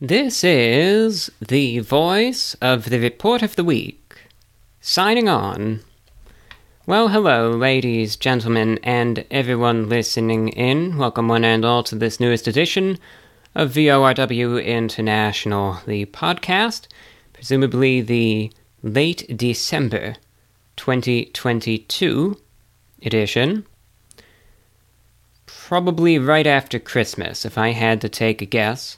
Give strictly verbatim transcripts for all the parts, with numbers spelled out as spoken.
This is the voice of the report of the week, signing on. Well, hello, ladies, gentlemen, and everyone listening in. Welcome one and all to this newest edition of V O R W International, the podcast, presumably the late December twenty twenty-two edition. Probably right after Christmas, if I had to take a guess.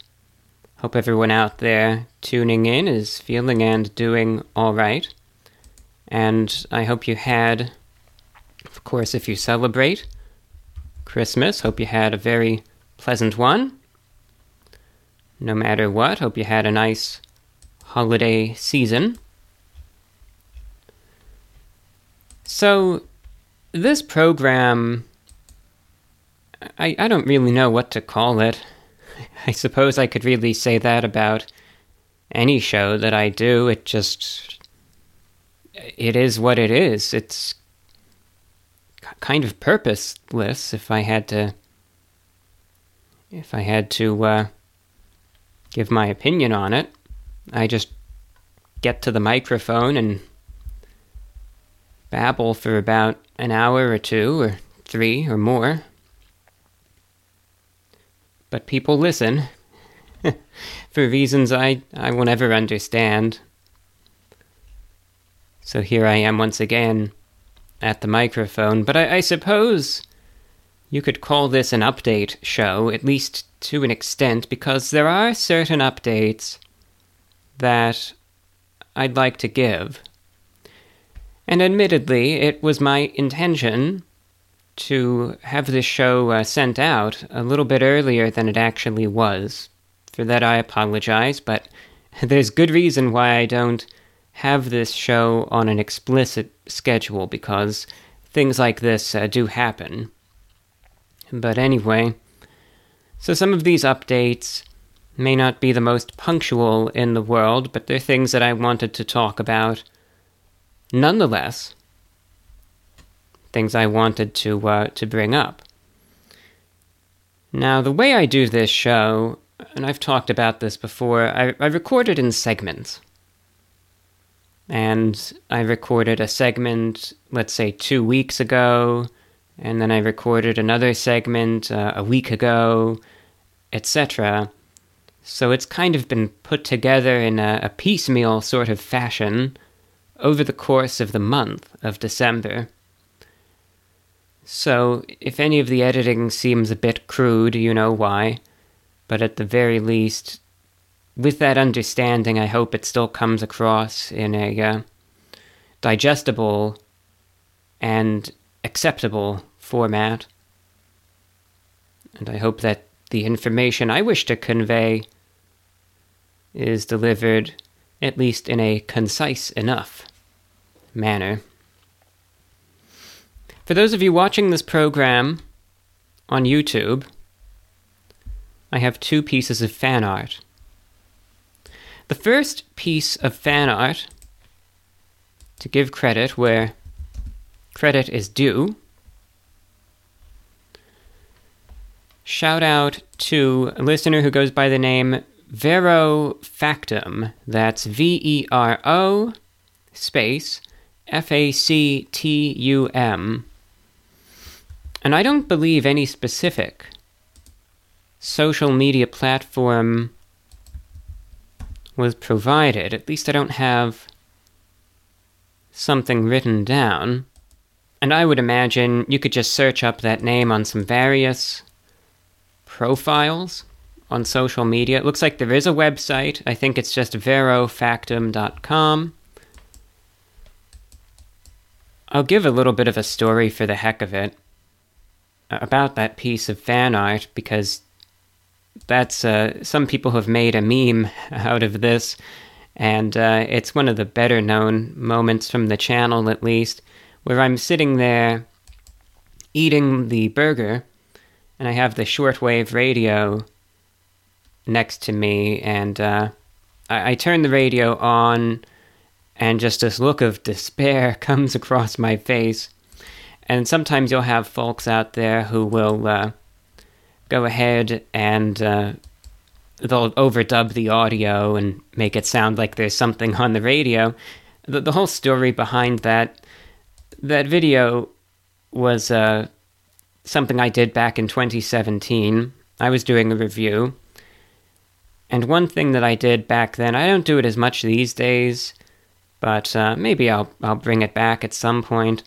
Hope everyone out there tuning in is feeling and doing all right. And I hope you had, of course, if you celebrate Christmas, hope you had a very pleasant one. No matter what, hope you had a nice holiday season. So, this program, I, I don't really know what to call it. I suppose I could really say that about any show that I do. It just, it is what it is. It's kind of purposeless if I had to, if I had to uh, give my opinion on it. I just get to the microphone and babble for about an hour or two or three or more. But people listen, for reasons I, I will never understand. So here I am once again at the microphone, but I, I suppose you could call this an update show, at least to an extent, because there are certain updates that I'd like to give. And admittedly, it was my intention to have this show uh, sent out a little bit earlier than it actually was. For that I apologize, but there's good reason why I don't have this show on an explicit schedule, because things like this uh, do happen. But anyway, so some of these updates may not be the most punctual in the world, but they're things that I wanted to talk about nonetheless. Things I wanted to uh, to bring up. Now, the way I do this show, and I've talked about this before, I, I record it in segments. And I recorded a segment, let's say, two weeks ago, and then I recorded another segment uh, a week ago, et cetera. So it's kind of been put together in a, a piecemeal sort of fashion over the course of the month of December. So, if any of the editing seems a bit crude, you know why. But at the very least, with that understanding, I hope it still comes across in a uh, digestible and acceptable format. And I hope that the information I wish to convey is delivered at least in a concise enough manner. For those of you watching this program on YouTube, I have two pieces of fan art. The first piece of fan art, to give credit where credit is due, shout out to a listener who goes by the name Vero Factum. That's V E R O space F A C T U M. And I don't believe any specific social media platform was provided. At least I don't have something written down. And I would imagine you could just search up that name on some various profiles on social media. It looks like there is a website. I think it's just vero factum dot com. I'll give a little bit of a story for the heck of it about that piece of fan art, because that's uh, some people have made a meme out of this, and uh, it's one of the better known moments from the channel, at least, where I'm sitting there eating the burger and I have the shortwave radio next to me, and uh, I-, I turn the radio on, and just this look of despair comes across my face. And sometimes you'll have folks out there who will uh, go ahead and uh, they'll overdub the audio and make it sound like there's something on the radio. The, the whole story behind that that video was uh, something I did back in twenty seventeen. I was doing a review. And one thing that I did back then, I don't do it as much these days, but uh, maybe I'll I'll bring it back at some point,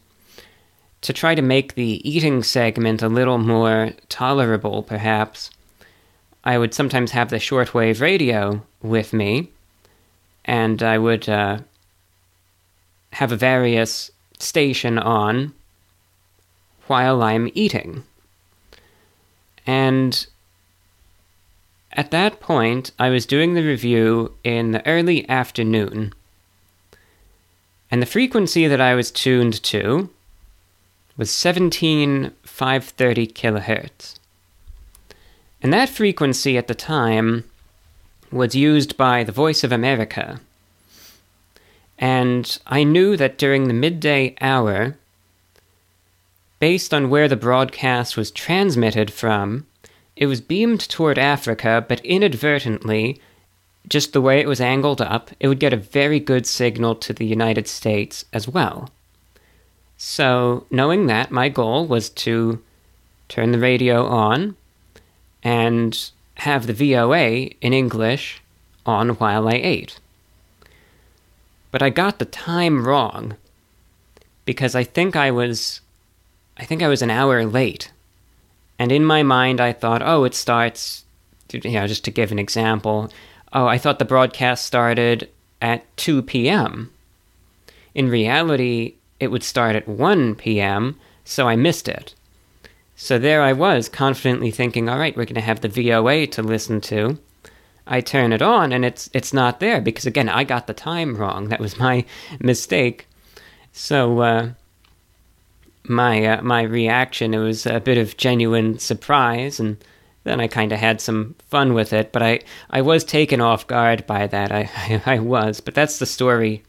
to try to make the eating segment a little more tolerable, perhaps. I would sometimes have the shortwave radio with me, and I would uh, have a various station on while I'm eating. And at that point, I was doing the review in the early afternoon, and the frequency that I was tuned to was seventeen five thirty kilohertz. And that frequency at the time was used by the Voice of America. And I knew that during the midday hour, based on where the broadcast was transmitted from, it was beamed toward Africa, but inadvertently, just the way it was angled up, it would get a very good signal to the United States as well. So, knowing that, my goal was to turn the radio on and have the V O A in English on while I ate. But I got the time wrong, because I think I was, I think I was an hour late. And in my mind I thought, oh, it starts, you know, just to give an example, oh, I thought the broadcast started at two p.m. In reality, it would start at one p.m., so I missed it. So there I was, confidently thinking, all right, we're going to have the V O A to listen to. I turn it on, and it's it's not there, because, again, I got the time wrong. That was my mistake. So uh, my uh, my reaction, it was a bit of genuine surprise, and then I kind of had some fun with it. But I, I was taken off guard by that. I, I, I was. But that's the story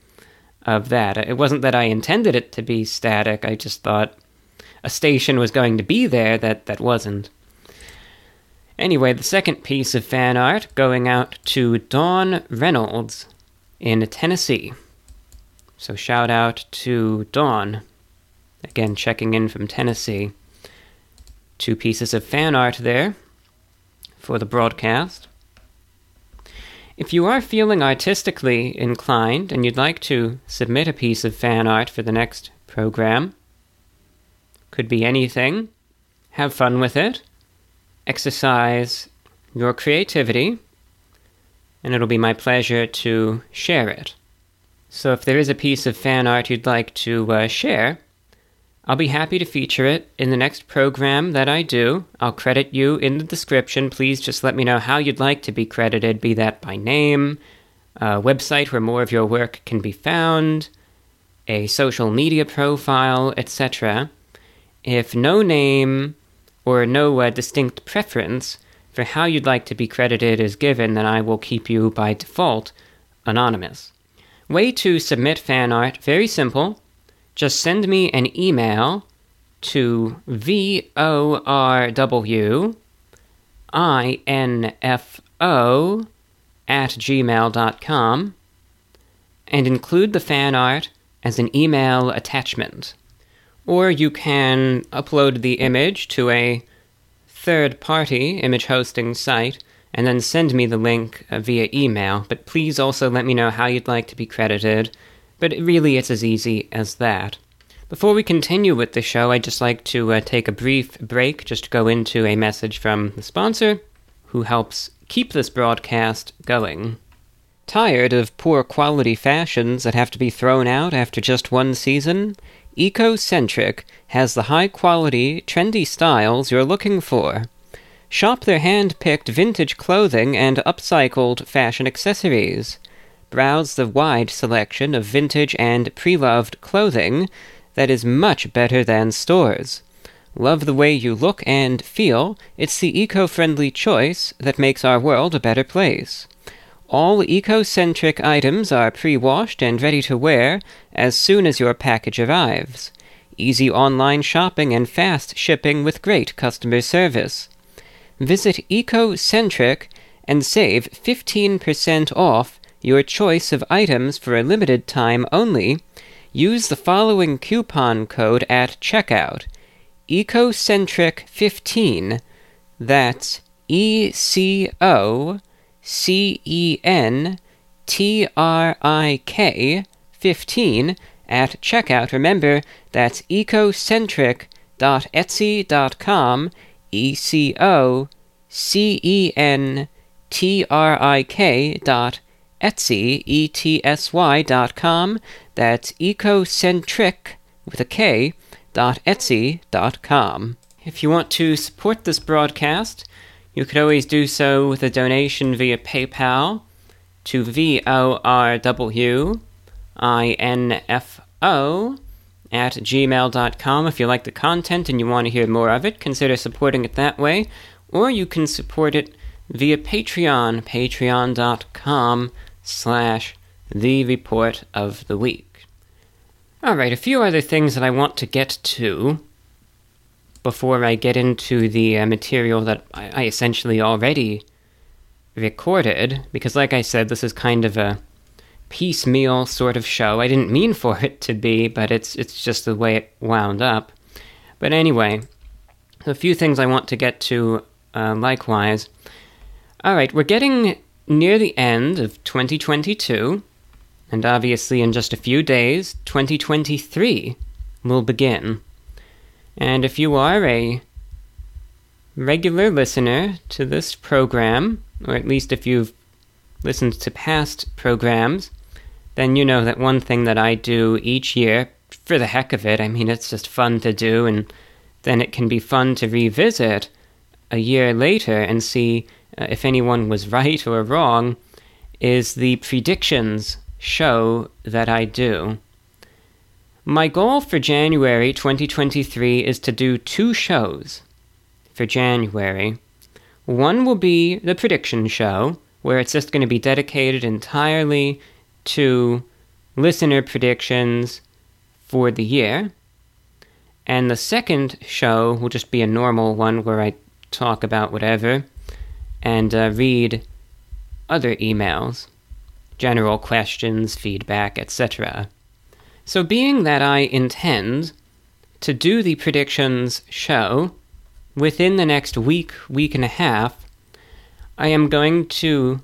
of that. It wasn't that I intended it to be static. I just thought a station was going to be there that, that wasn't. Anyway, the second piece of fan art going out to Dawn Reynolds in Tennessee. So shout out to Dawn. Again, checking in from Tennessee. Two pieces of fan art there for the broadcast. If you are feeling artistically inclined and you'd like to submit a piece of fan art for the next program, could be anything. Have fun with it. Exercise your creativity. And it'll be my pleasure to share it. So if there is a piece of fan art you'd like to uh, share, I'll be happy to feature it in the next program that I do. I'll credit you in the description. Please just let me know how you'd like to be credited, be that by name, a website where more of your work can be found, a social media profile, et cetera. If no name or no uh, distinct preference for how you'd like to be credited is given, then I will keep you by default anonymous. Way to submit fan art, very simple. Just send me an email to V O R W I N F O at gmail dot com and include the fan art as an email attachment. Or you can upload the image to a third-party image hosting site and then send me the link uh, via email. But please also let me know how you'd like to be credited. But it really, it's as easy as that. Before we continue with the show, I'd just like to uh, take a brief break, just to go into a message from the sponsor who helps keep this broadcast going. Tired of poor quality fashions that have to be thrown out after just one season? Ecocentric has the high-quality, trendy styles you're looking for. Shop their hand-picked vintage clothing and upcycled fashion accessories. Browse the wide selection of vintage and pre-loved clothing that is much better than stores. Love the way you look and feel. It's the eco-friendly choice that makes our world a better place. All Ecocentric items are pre-washed and ready to wear as soon as your package arrives. Easy online shopping and fast shipping with great customer service. Visit Ecocentric and save fifteen percent off your choice of items for a limited time only, use the following coupon code at checkout, Ecocentric fifteen, that's E C O C E N T R I K fifteen at checkout. Remember, that's ecocentric dot etsy dot com, E C O C E N T R I K dot Etsy, E T S Y dot com. That's ecocentric with a K dot Etsy dot com. If you want to support this broadcast, you could always do so with a donation via PayPal to V O R W I N F O at gmail dot com. If you like the content and you want to hear more of it, consider supporting it that way. Or you can support it via Patreon, patreon.com slash the report of the week. Alright, a few other things that I want to get to before I get into the uh, material that I, I essentially already recorded, because like I said, this is kind of a piecemeal sort of show. I didn't mean for it to be, but it's it's just the way it wound up. But anyway, a few things I want to get to uh, likewise. All right, we're getting near the end of twenty twenty-two, and obviously in just a few days, twenty twenty-three will begin. And if you are a regular listener to this program, or at least if you've listened to past programs, then you know that one thing that I do each year, for the heck of it, I mean, it's just fun to do, and then it can be fun to revisit a year later and see uh, if anyone was right or wrong, is the predictions show that I do. My goal for January twenty twenty-three is to do two shows for January. One will be the prediction show, where it's just going to be dedicated entirely to listener predictions for the year. And the second show will just be a normal one where I talk about whatever and uh, read other emails, general questions, feedback, et cetera. So being that I intend to do the predictions show within the next week, week and a half, I am going to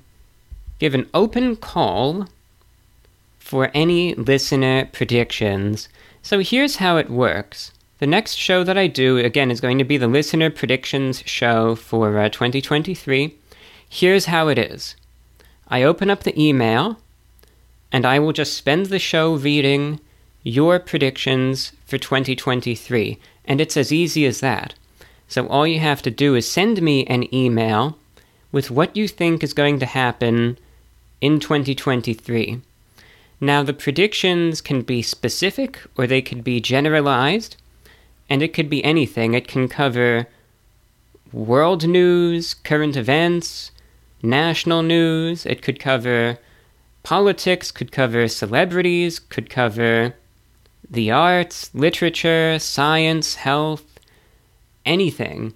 give an open call for any listener predictions. So here's how it works. The next show that I do, again, is going to be the listener predictions show for uh, twenty twenty-three. Here's how it is. I open up the email, and I will just spend the show reading your predictions for twenty twenty-three. And it's as easy as that. So all you have to do is send me an email with what you think is going to happen in twenty twenty-three. Now, the predictions can be specific, or they could be generalized, and it could be anything. It can cover world news, current events, national news, it could cover politics, could cover celebrities, could cover the arts, literature, science, health, anything.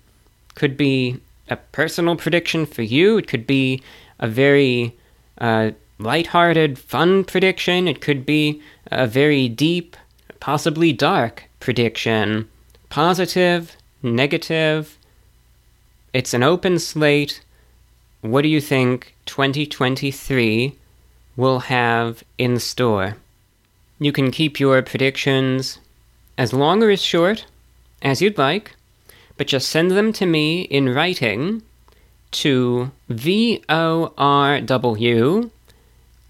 Could be a personal prediction for you. It could be a very uh, lighthearted, fun prediction. It could be a very deep, possibly dark prediction. Positive, negative. It's an open slate. What do you think twenty twenty-three will have in store? You can keep your predictions as long or as short as you'd like, but just send them to me in writing to V O R W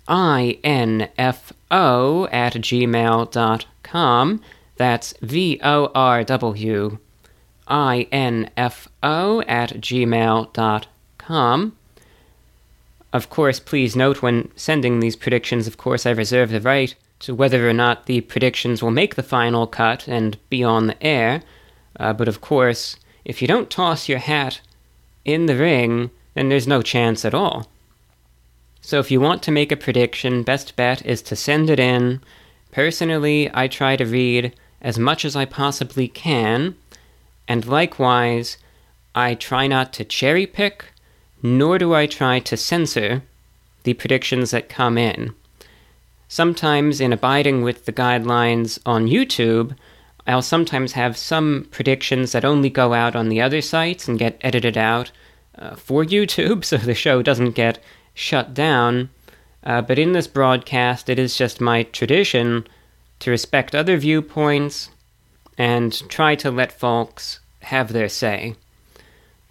I N F O at gmail dot com. That's V O R W I N F O at gmail dot com. Of course, please note when sending these predictions, of course, I reserve the right to whether or not the predictions will make the final cut and be on the air. Uh, but of course, if you don't toss your hat in the ring, then there's no chance at all. So if you want to make a prediction, best bet is to send it in. Personally, I try to read as much as I possibly can, and likewise, I try not to cherry pick, nor do I try to censor the predictions that come in. Sometimes, in abiding with the guidelines on YouTube, I'll sometimes have some predictions that only go out on the other sites and get edited out uh, for YouTube, so the show doesn't get shut down. Uh, but in this broadcast, it is just my tradition to respect other viewpoints and try to let folks have their say.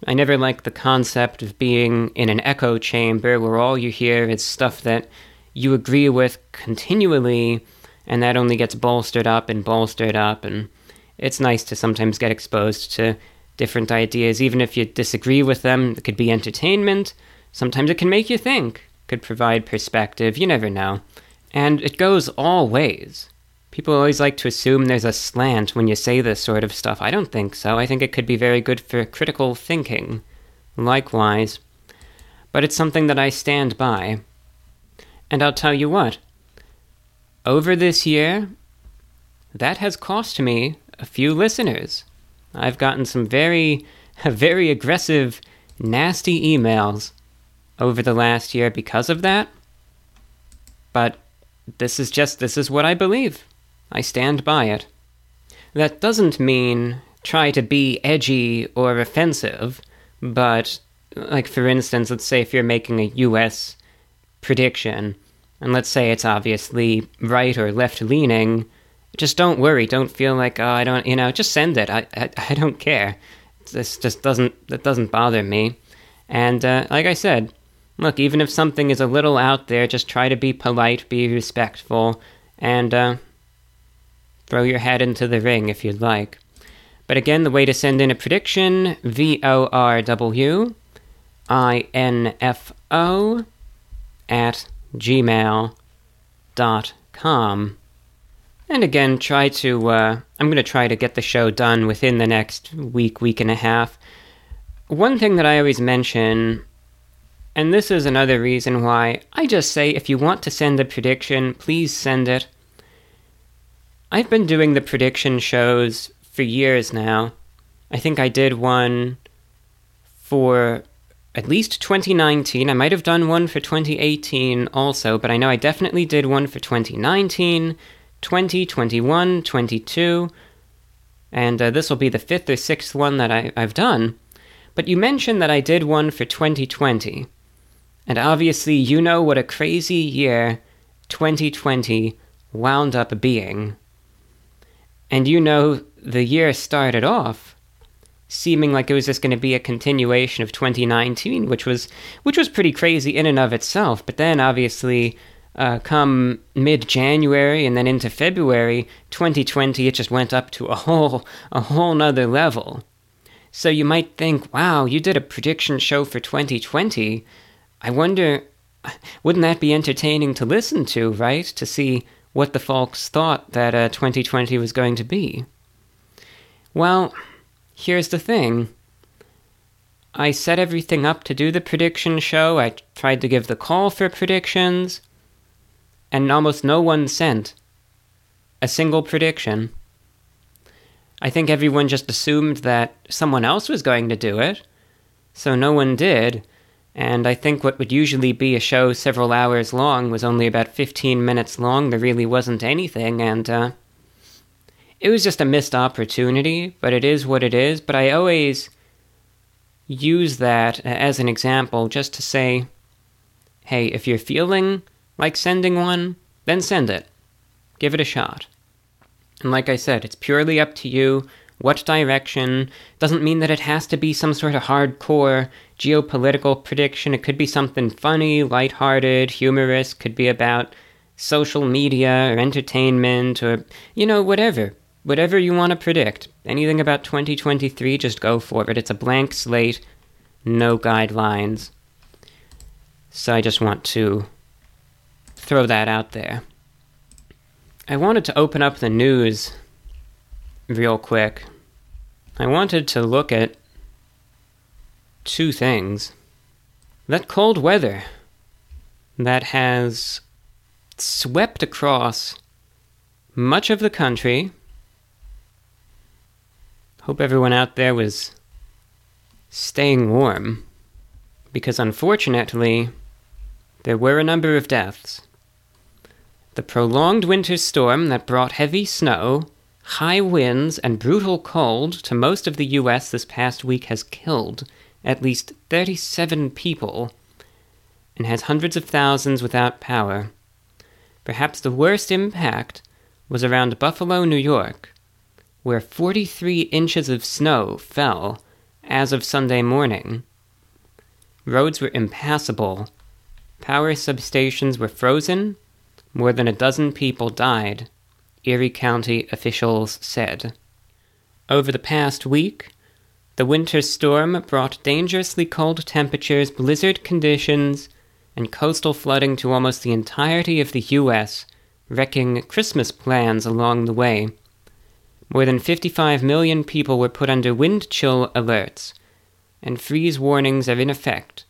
I never like the concept of being in an echo chamber where all you hear is stuff that you agree with continually, and that only gets bolstered up and bolstered up, and it's nice to sometimes get exposed to different ideas. Even if you disagree with them, it could be entertainment. Sometimes it can make you think, could provide perspective, you never know. And it goes all ways. People always like to assume there's a slant when you say this sort of stuff. I don't think so. I think it could be very good for critical thinking, likewise. But it's something that I stand by. And I'll tell you what, over this year, that has cost me a few listeners. I've gotten some very, very aggressive, nasty emails over the last year because of that. But this is just, this is what I believe. I stand by it. That doesn't mean try to be edgy or offensive, but, like, for instance, let's say if you're making a U S prediction, and let's say it's obviously right or left-leaning, just don't worry, don't feel like, oh, I don't, you know, just send it, I I, I don't care. This just doesn't, that doesn't bother me. And, uh, like I said, look, even if something is a little out there, just try to be polite, be respectful, and, uh, throw your head into the ring if you'd like. But again, the way to send in a prediction, V O R W I N F O at gmail dot com. And again, try to, uh, I'm going to try to get the show done within the next week, week and a half. One thing that I always mention, and this is another reason why I just say if you want to send a prediction, please send it. I've been doing the prediction shows for years now. I think I did one for at least twenty nineteen. I might have done one for twenty eighteen also, but I know I definitely did one for twenty nineteen, twenty, twenty-one, twenty-two, and uh, this will be the fifth or sixth one that I, I've done. But you mentioned that I did one for twenty twenty, and obviously you know what a crazy year twenty twenty wound up being. And you know the year started off seeming like it was just going to be a continuation of twenty nineteen, which was which was pretty crazy in and of itself. But then obviously uh, come mid-January and then into February twenty twenty, it just went up to a whole, a whole nother level. So you might think, wow, you did a prediction show for twenty twenty. I wonder, wouldn't that be entertaining to listen to, right? To see what the folks thought that uh, twenty twenty was going to be. Well, here's the thing. I set everything up to do the prediction show. I tried to give the call for predictions, and almost no one sent a single prediction. I think everyone just assumed that someone else was going to do it, so no one did, and I think what would usually be a show several hours long was only about fifteen minutes long. There really wasn't anything, and uh, it was just a missed opportunity, but it is what it is. But I always use that as an example just to say, hey, if you're feeling like sending one, then send it. Give it a shot. And like I said, it's purely up to you what direction. Doesn't mean that it has to be some sort of hardcore geopolitical prediction. It could be something funny, lighthearted, humorous, could be about social media or entertainment or, you know, whatever. Whatever you want to predict. Anything about twenty twenty-three, just go for it. It's a blank slate, no guidelines. So I just want to throw that out there. I wanted to open up the news real quick. I wanted to look at two things. That cold weather that has swept across much of the country. Hope everyone out there was staying warm. because unfortunately, there were a number of deaths. The prolonged winter storm that brought heavy snow, high winds, and brutal cold to most of the U S this past week has killed at least thirty-seven people and has hundreds of thousands without power. Perhaps the worst impact was around Buffalo, New York, where forty-three inches of snow fell as of Sunday morning. Roads were impassable, power substations were frozen, more than a dozen people died, Erie County officials said. Over the past week, the winter storm brought dangerously cold temperatures, blizzard conditions, and coastal flooding to almost the entirety of the U S, wrecking Christmas plans along the way. More than fifty-five million people were put under wind chill alerts, and freeze warnings are in effect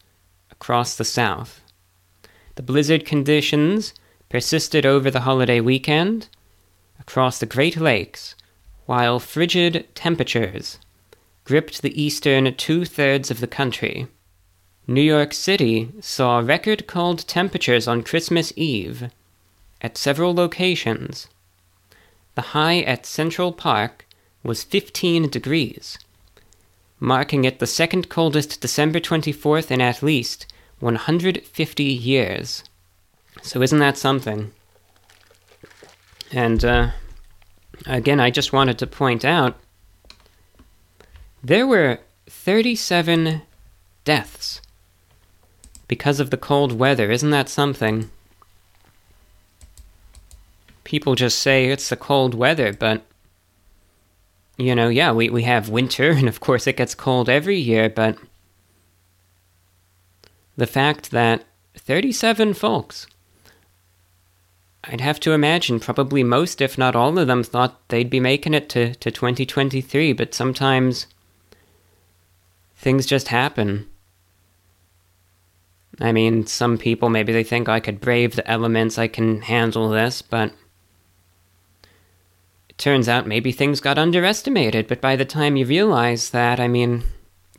across the South. The blizzard conditions persisted over the holiday weekend across the Great Lakes, while frigid temperatures gripped the eastern two-thirds of the country. New York City saw record cold temperatures on Christmas Eve at several locations. The high at Central Park was fifteen degrees, marking it the second coldest December twenty-fourth in at least one hundred fifty years. So isn't that something? And, uh, again, I just wanted to point out, there were thirty-seven deaths because of the cold weather. Isn't that something? People just say it's the cold weather, but, you know, yeah, we, we have winter, and of course it gets cold every year, but the fact that thirty-seven folks... I'd have to imagine probably most, if not all of them, thought they'd be making it to, to twenty twenty-three, but sometimes things just happen. I mean, some people, maybe they think I could brave the elements, I can handle this, but it turns out maybe things got underestimated, but by the time you realize that, I mean,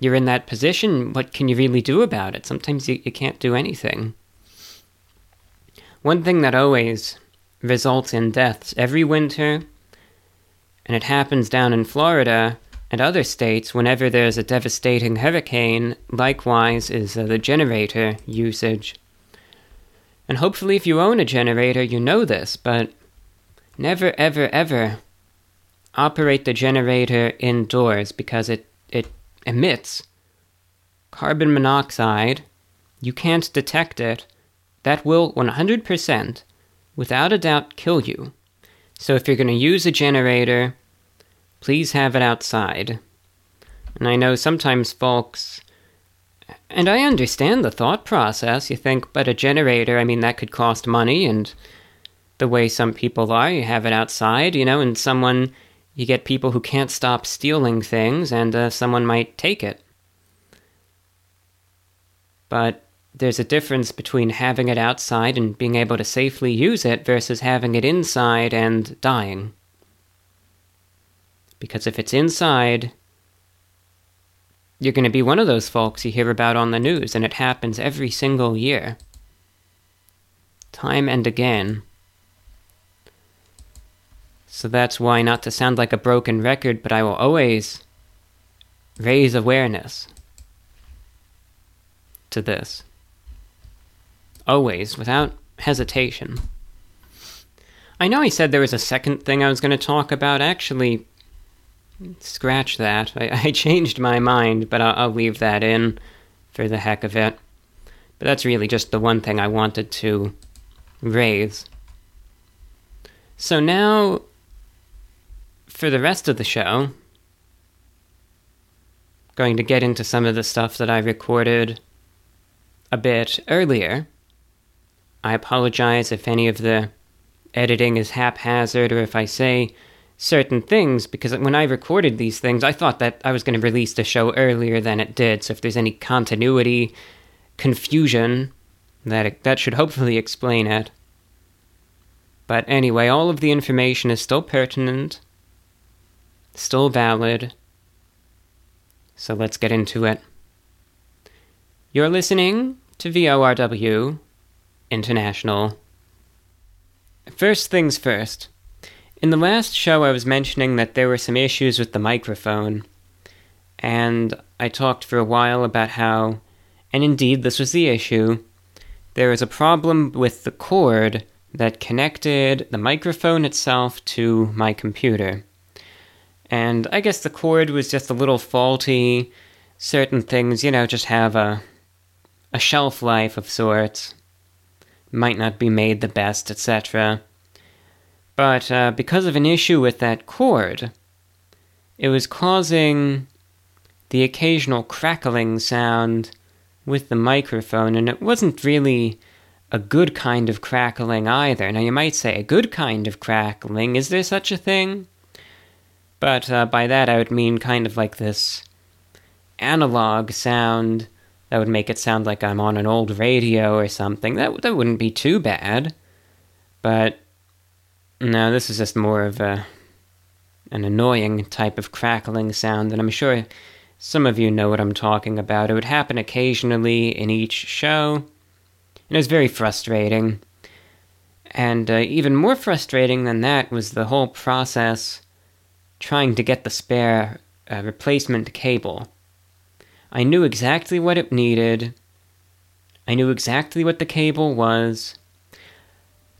you're in that position, what can you really do about it? Sometimes you, you can't do anything. One thing that always results in deaths every winter, and it happens down in Florida and other states whenever there's a devastating hurricane, likewise, is uh, the generator usage. And hopefully if you own a generator, you know this, but never, ever, ever operate the generator indoors because it, it emits carbon monoxide. You can't detect it. That will one hundred percent, without a doubt, kill you. So if you're going to use a generator, please have it outside. And I know sometimes folks, and I understand the thought process, you think, but a generator, I mean, that could cost money, and the way some people are, you have it outside, you know, and someone, you get people who can't stop stealing things, and uh, someone might take it. But there's a difference between having it outside and being able to safely use it versus having it inside and dying. Because if it's inside, you're going to be one of those folks you hear about on the news, and it happens every single year. Time and again. So that's why, not to sound like a broken record, but I will always raise awareness to this. Always, without hesitation. I know I said there was a second thing I was going to talk about. Actually, scratch that. I, I changed my mind, but I'll, I'll leave that in for the heck of it. But that's really just the one thing I wanted to raise. So now, for the rest of the show, going to get into some of the stuff that I recorded a bit earlier. I apologize if any of the editing is haphazard or if I say certain things, because when I recorded these things, I thought that I was going to release the show earlier than it did, so if there's any continuity, confusion, that it, that should hopefully explain it. But anyway, all of the information is still pertinent, still valid, so let's get into it. You're listening to V O R W International. First things first. In the last show, I was mentioning that there were some issues with the microphone, and I talked for a while about how, and indeed this was the issue, there was a problem with the cord that connected the microphone itself to my computer. And I guess the cord was just a little faulty. Certain things, you know, just have a a shelf life of sorts. Might not be made the best, et cetera. But uh, because of an issue with that cord, it was causing the occasional crackling sound with the microphone, and it wasn't really a good kind of crackling either. Now, you might say, a good kind of crackling, is there such a thing? But uh, by that I would mean kind of like this analog sound that would make it sound like I'm on an old radio or something. That, that wouldn't be too bad. But no, this is just more of a an annoying type of crackling sound, and I'm sure some of you know what I'm talking about. It would happen occasionally in each show, and it was very frustrating. And uh, even more frustrating than that was the whole process trying to get the spare uh, replacement cable. I knew exactly what it needed. I knew exactly what the cable was.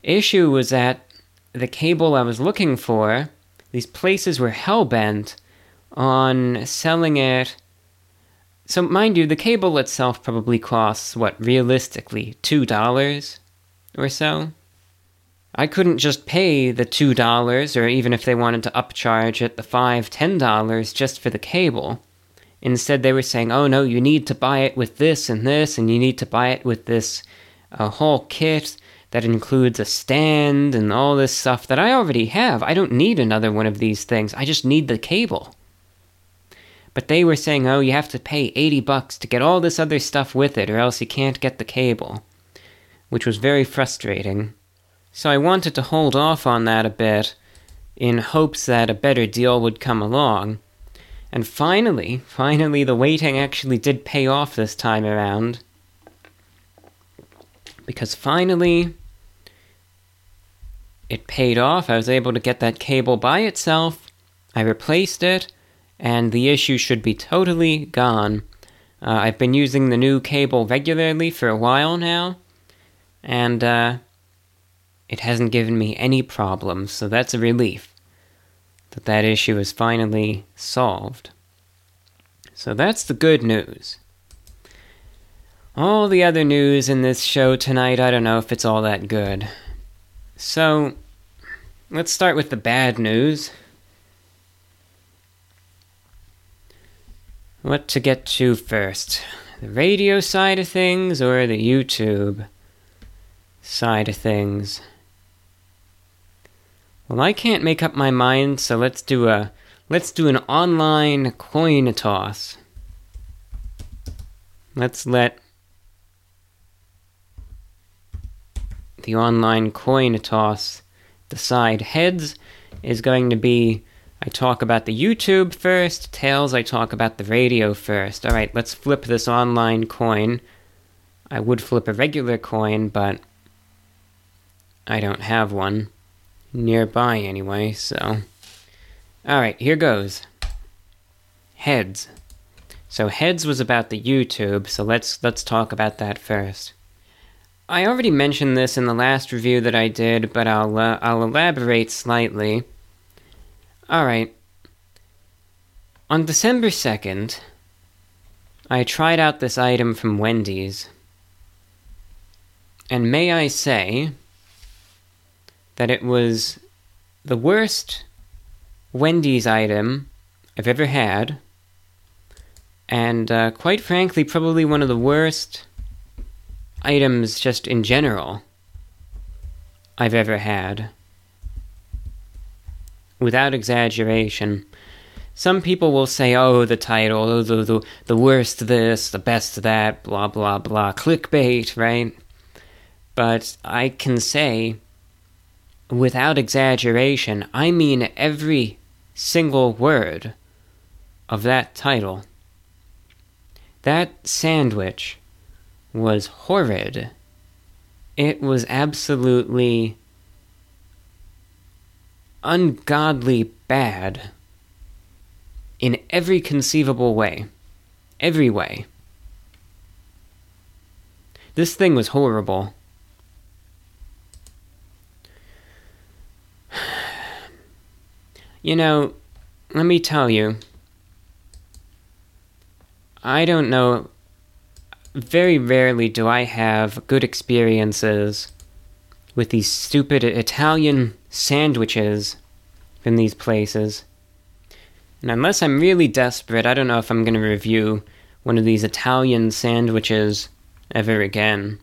Issue was that the cable I was looking for, these places were hell-bent on selling it. So, mind you, the cable itself probably costs, what, realistically, two dollars or so? I couldn't just pay the two dollars, or even if they wanted to upcharge it, the five dollars, ten dollars just for the cable. Instead, they were saying, oh no, you need to buy it with this and this, and you need to buy it with this uh, whole kit that includes a stand and all this stuff that I already have. I don't need another one of these things. I just need the cable. But they were saying, oh, you have to pay eighty bucks to get all this other stuff with it, or else you can't get the cable, which was very frustrating. So I wanted to hold off on that a bit in hopes that a better deal would come along. And finally, finally, the waiting actually did pay off this time around. Because finally, it paid off. I was able to get that cable by itself. I replaced it, and the issue should be totally gone. Uh, I've been using the new cable regularly for a while now, and uh, it hasn't given me any problems, so that's a relief. That that issue is finally solved. So that's the good news. All the other news in this show tonight, I don't know if it's all that good. So, let's start with the bad news. What to get to first? The radio side of things or the YouTube side of things? Well, I can't make up my mind, so let's do a let's do an online coin toss. Let's let the online coin toss decide. Heads is going to be, I talk about the YouTube first, tails I talk about the radio first. All right, let's flip this online coin. I would flip a regular coin, but I don't have one nearby anyway, so alright, here goes. Heads. So heads was about the YouTube, so let's let's talk about that first. I already mentioned this in the last review that I did, but I'll uh, I'll elaborate slightly. Alright. On December second, I tried out this item from Wendy's. And may I say that it was the worst Wendy's item I've ever had, and uh, quite frankly, probably one of the worst items just in general I've ever had. Without exaggeration. Some people will say, oh, the title, oh, the, the, the worst this, the best that, blah, blah, blah, clickbait, right? But I can say, without exaggeration, I mean every single word of that title. That sandwich was horrid. It was absolutely ungodly bad in every conceivable way. Every way. This thing was horrible. You know, let me tell you, I don't know, very rarely do I have good experiences with these stupid Italian sandwiches from these places. And unless I'm really desperate, I don't know if I'm going to review one of these Italian sandwiches ever again.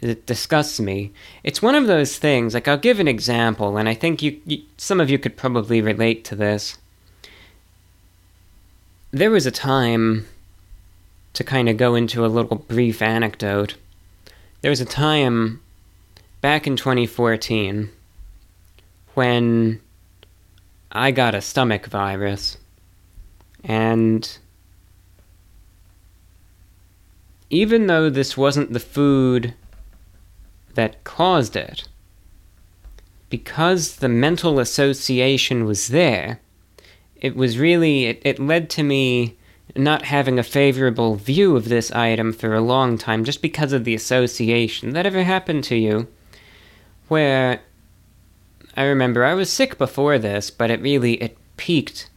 It disgusts me. It's one of those things, like, I'll give an example, and I think you, you some of you could probably relate to this. There was a time, to kind of go into a little brief anecdote, there was a time back in twenty fourteen when I got a stomach virus, and even though this wasn't the food that caused it, because the mental association was there, it was really, it, it led to me not having a favorable view of this item for a long time, just because of the association. That ever happened to you? Where, I remember I was sick before this, but it really, it peaked,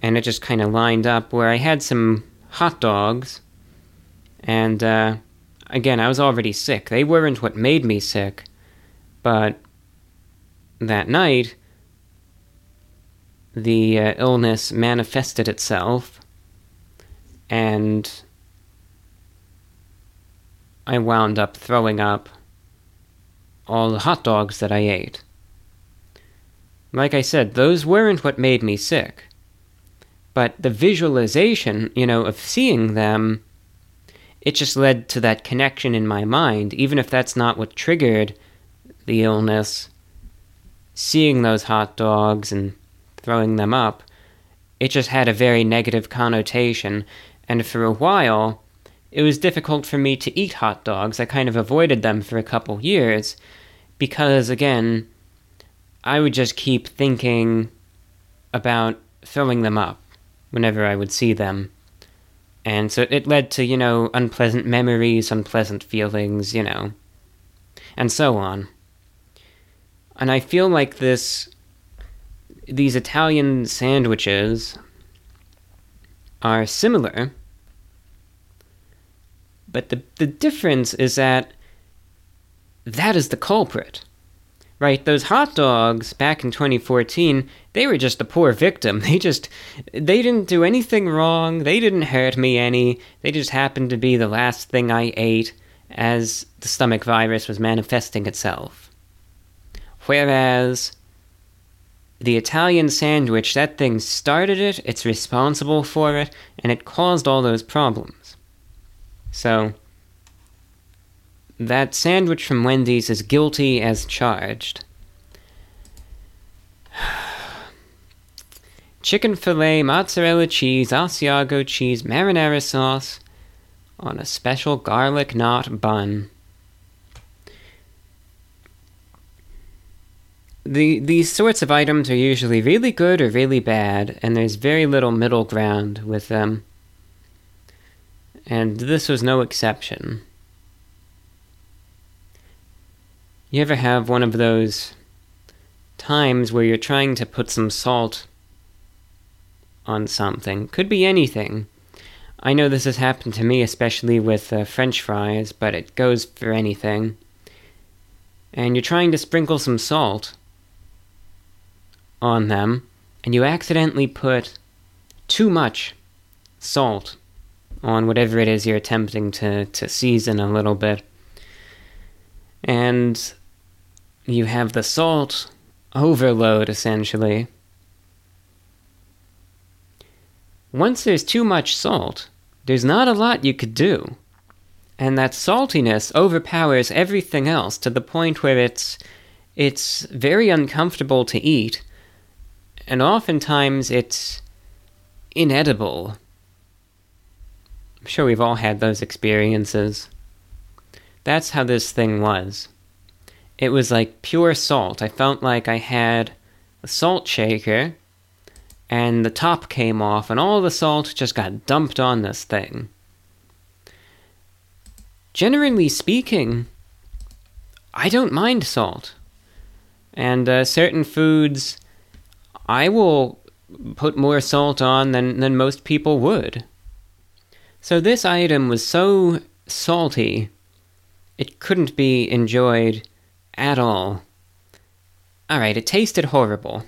and it just kind of lined up, where I had some hot dogs, and, uh, again, I was already sick. They weren't what made me sick, but that night, the uh, illness manifested itself, and I wound up throwing up all the hot dogs that I ate. Like I said, those weren't what made me sick, but the visualization, you know, of seeing them, it just led to that connection in my mind, even if that's not what triggered the illness. Seeing those hot dogs and throwing them up, it just had a very negative connotation, and for a while, it was difficult for me to eat hot dogs. I kind of avoided them for a couple years, because, again, I would just keep thinking about throwing them up whenever I would see them. And so it led to, you know, unpleasant memories, unpleasant feelings, you know, and so on. And I feel like this, these Italian sandwiches are similar, but the, the difference is that that is the culprit, right? Those hot dogs back in twenty fourteen, they were just a poor victim. They just, they didn't do anything wrong. They didn't hurt me any. They just happened to be the last thing I ate as the stomach virus was manifesting itself. Whereas the Italian sandwich, that thing started it, it's responsible for it, and it caused all those problems. So that sandwich from Wendy's is guilty as charged. Chicken fillet, mozzarella cheese, Asiago cheese, marinara sauce on a special garlic knot bun. The, these sorts of items are usually really good or really bad, and there's very little middle ground with them. And this was no exception. You ever have one of those times where you're trying to put some salt on something? Could be anything. I know this has happened to me, especially with uh, French fries, but it goes for anything. And you're trying to sprinkle some salt on them, and you accidentally put too much salt on whatever it is you're attempting to, to season a little bit. And you have the salt overload, essentially. Once there's too much salt, there's not a lot you could do. And that saltiness overpowers everything else to the point where it's it's very uncomfortable to eat, and oftentimes it's inedible. I'm sure we've all had those experiences. That's how this thing was. It was like pure salt. I felt like I had a salt shaker, and the top came off, and all the salt just got dumped on this thing. Generally speaking, I don't mind salt. And uh, certain foods, I will put more salt on than, than most people would. So this item was so salty, it couldn't be enjoyed at all. Alright, it tasted horrible.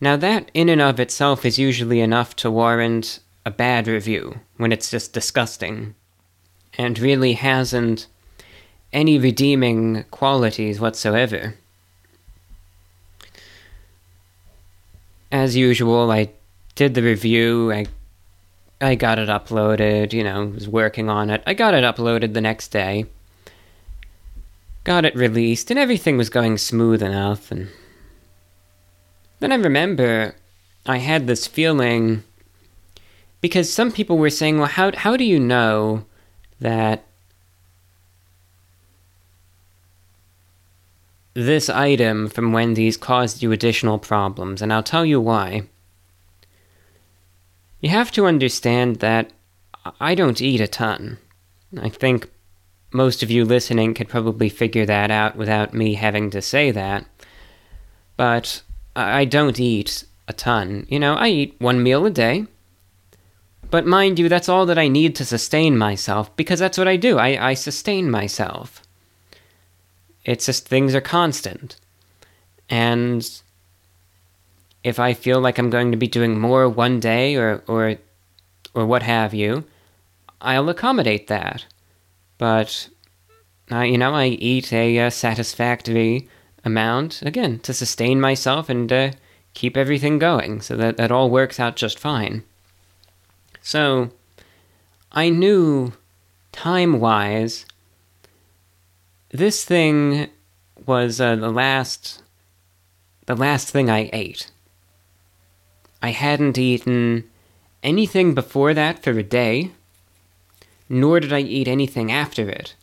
Now that in and of itself is usually enough to warrant a bad review, when it's just disgusting, and really hasn't any redeeming qualities whatsoever. As usual, I did the review, I I got it uploaded, you know, was working on it. I got it uploaded the next day, got it released, and everything was going smooth enough. And then I remember I had this feeling, because some people were saying, well, how how do you know that this item from Wendy's caused you additional problems? And I'll tell you why. You have to understand that I don't eat a ton. I think most of you listening could probably figure that out without me having to say that. But I don't eat a ton. You know, I eat one meal a day. But mind you, that's all that I need to sustain myself, because that's what I do. I, I sustain myself. It's just things are constant. And if I feel like I'm going to be doing more one day or or, or what have you, I'll accommodate that. But, uh, you know, I eat a uh, satisfactory amount, again, to sustain myself and uh, keep everything going, so that that all works out just fine. So, I knew, time-wise, this thing was uh, the last, the last thing I ate. I hadn't eaten anything before that for a day, nor did I eat anything after it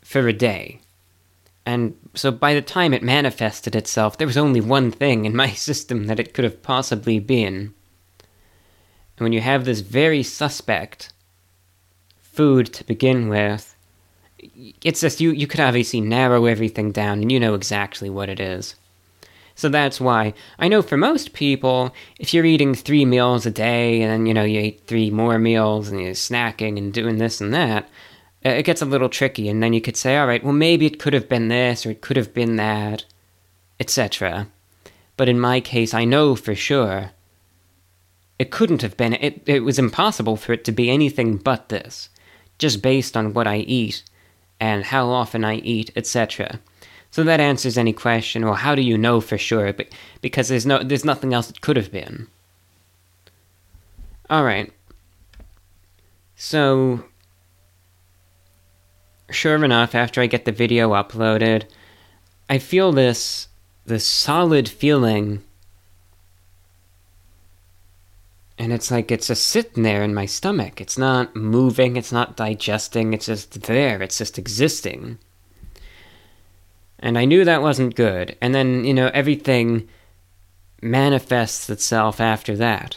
for a day. And so by the time it manifested itself, there was only one thing in my system that it could have possibly been. And when you have this very suspect food to begin with, it's just, you, you could obviously narrow everything down, and you know exactly what it is. So that's why, I know for most people, if you're eating three meals a day, and then, you know, you eat three more meals, and you're snacking and doing this and that, it gets a little tricky, and then you could say, alright, well, maybe it could have been this, or it could have been that, et cetera. But in my case, I know for sure, it couldn't have been, it, it was impossible for it to be anything but this, just based on what I eat, and how often I eat, et cetera. So that answers any question, well, how do you know for sure? But because there's no, there's nothing else it could have been. Alright. So, sure enough, after I get the video uploaded, I feel this, this solid feeling. And it's like, it's just sitting there in my stomach. It's not moving, it's not digesting, it's just there, it's just existing. And I knew that wasn't good. And then, you know, everything manifests itself after that.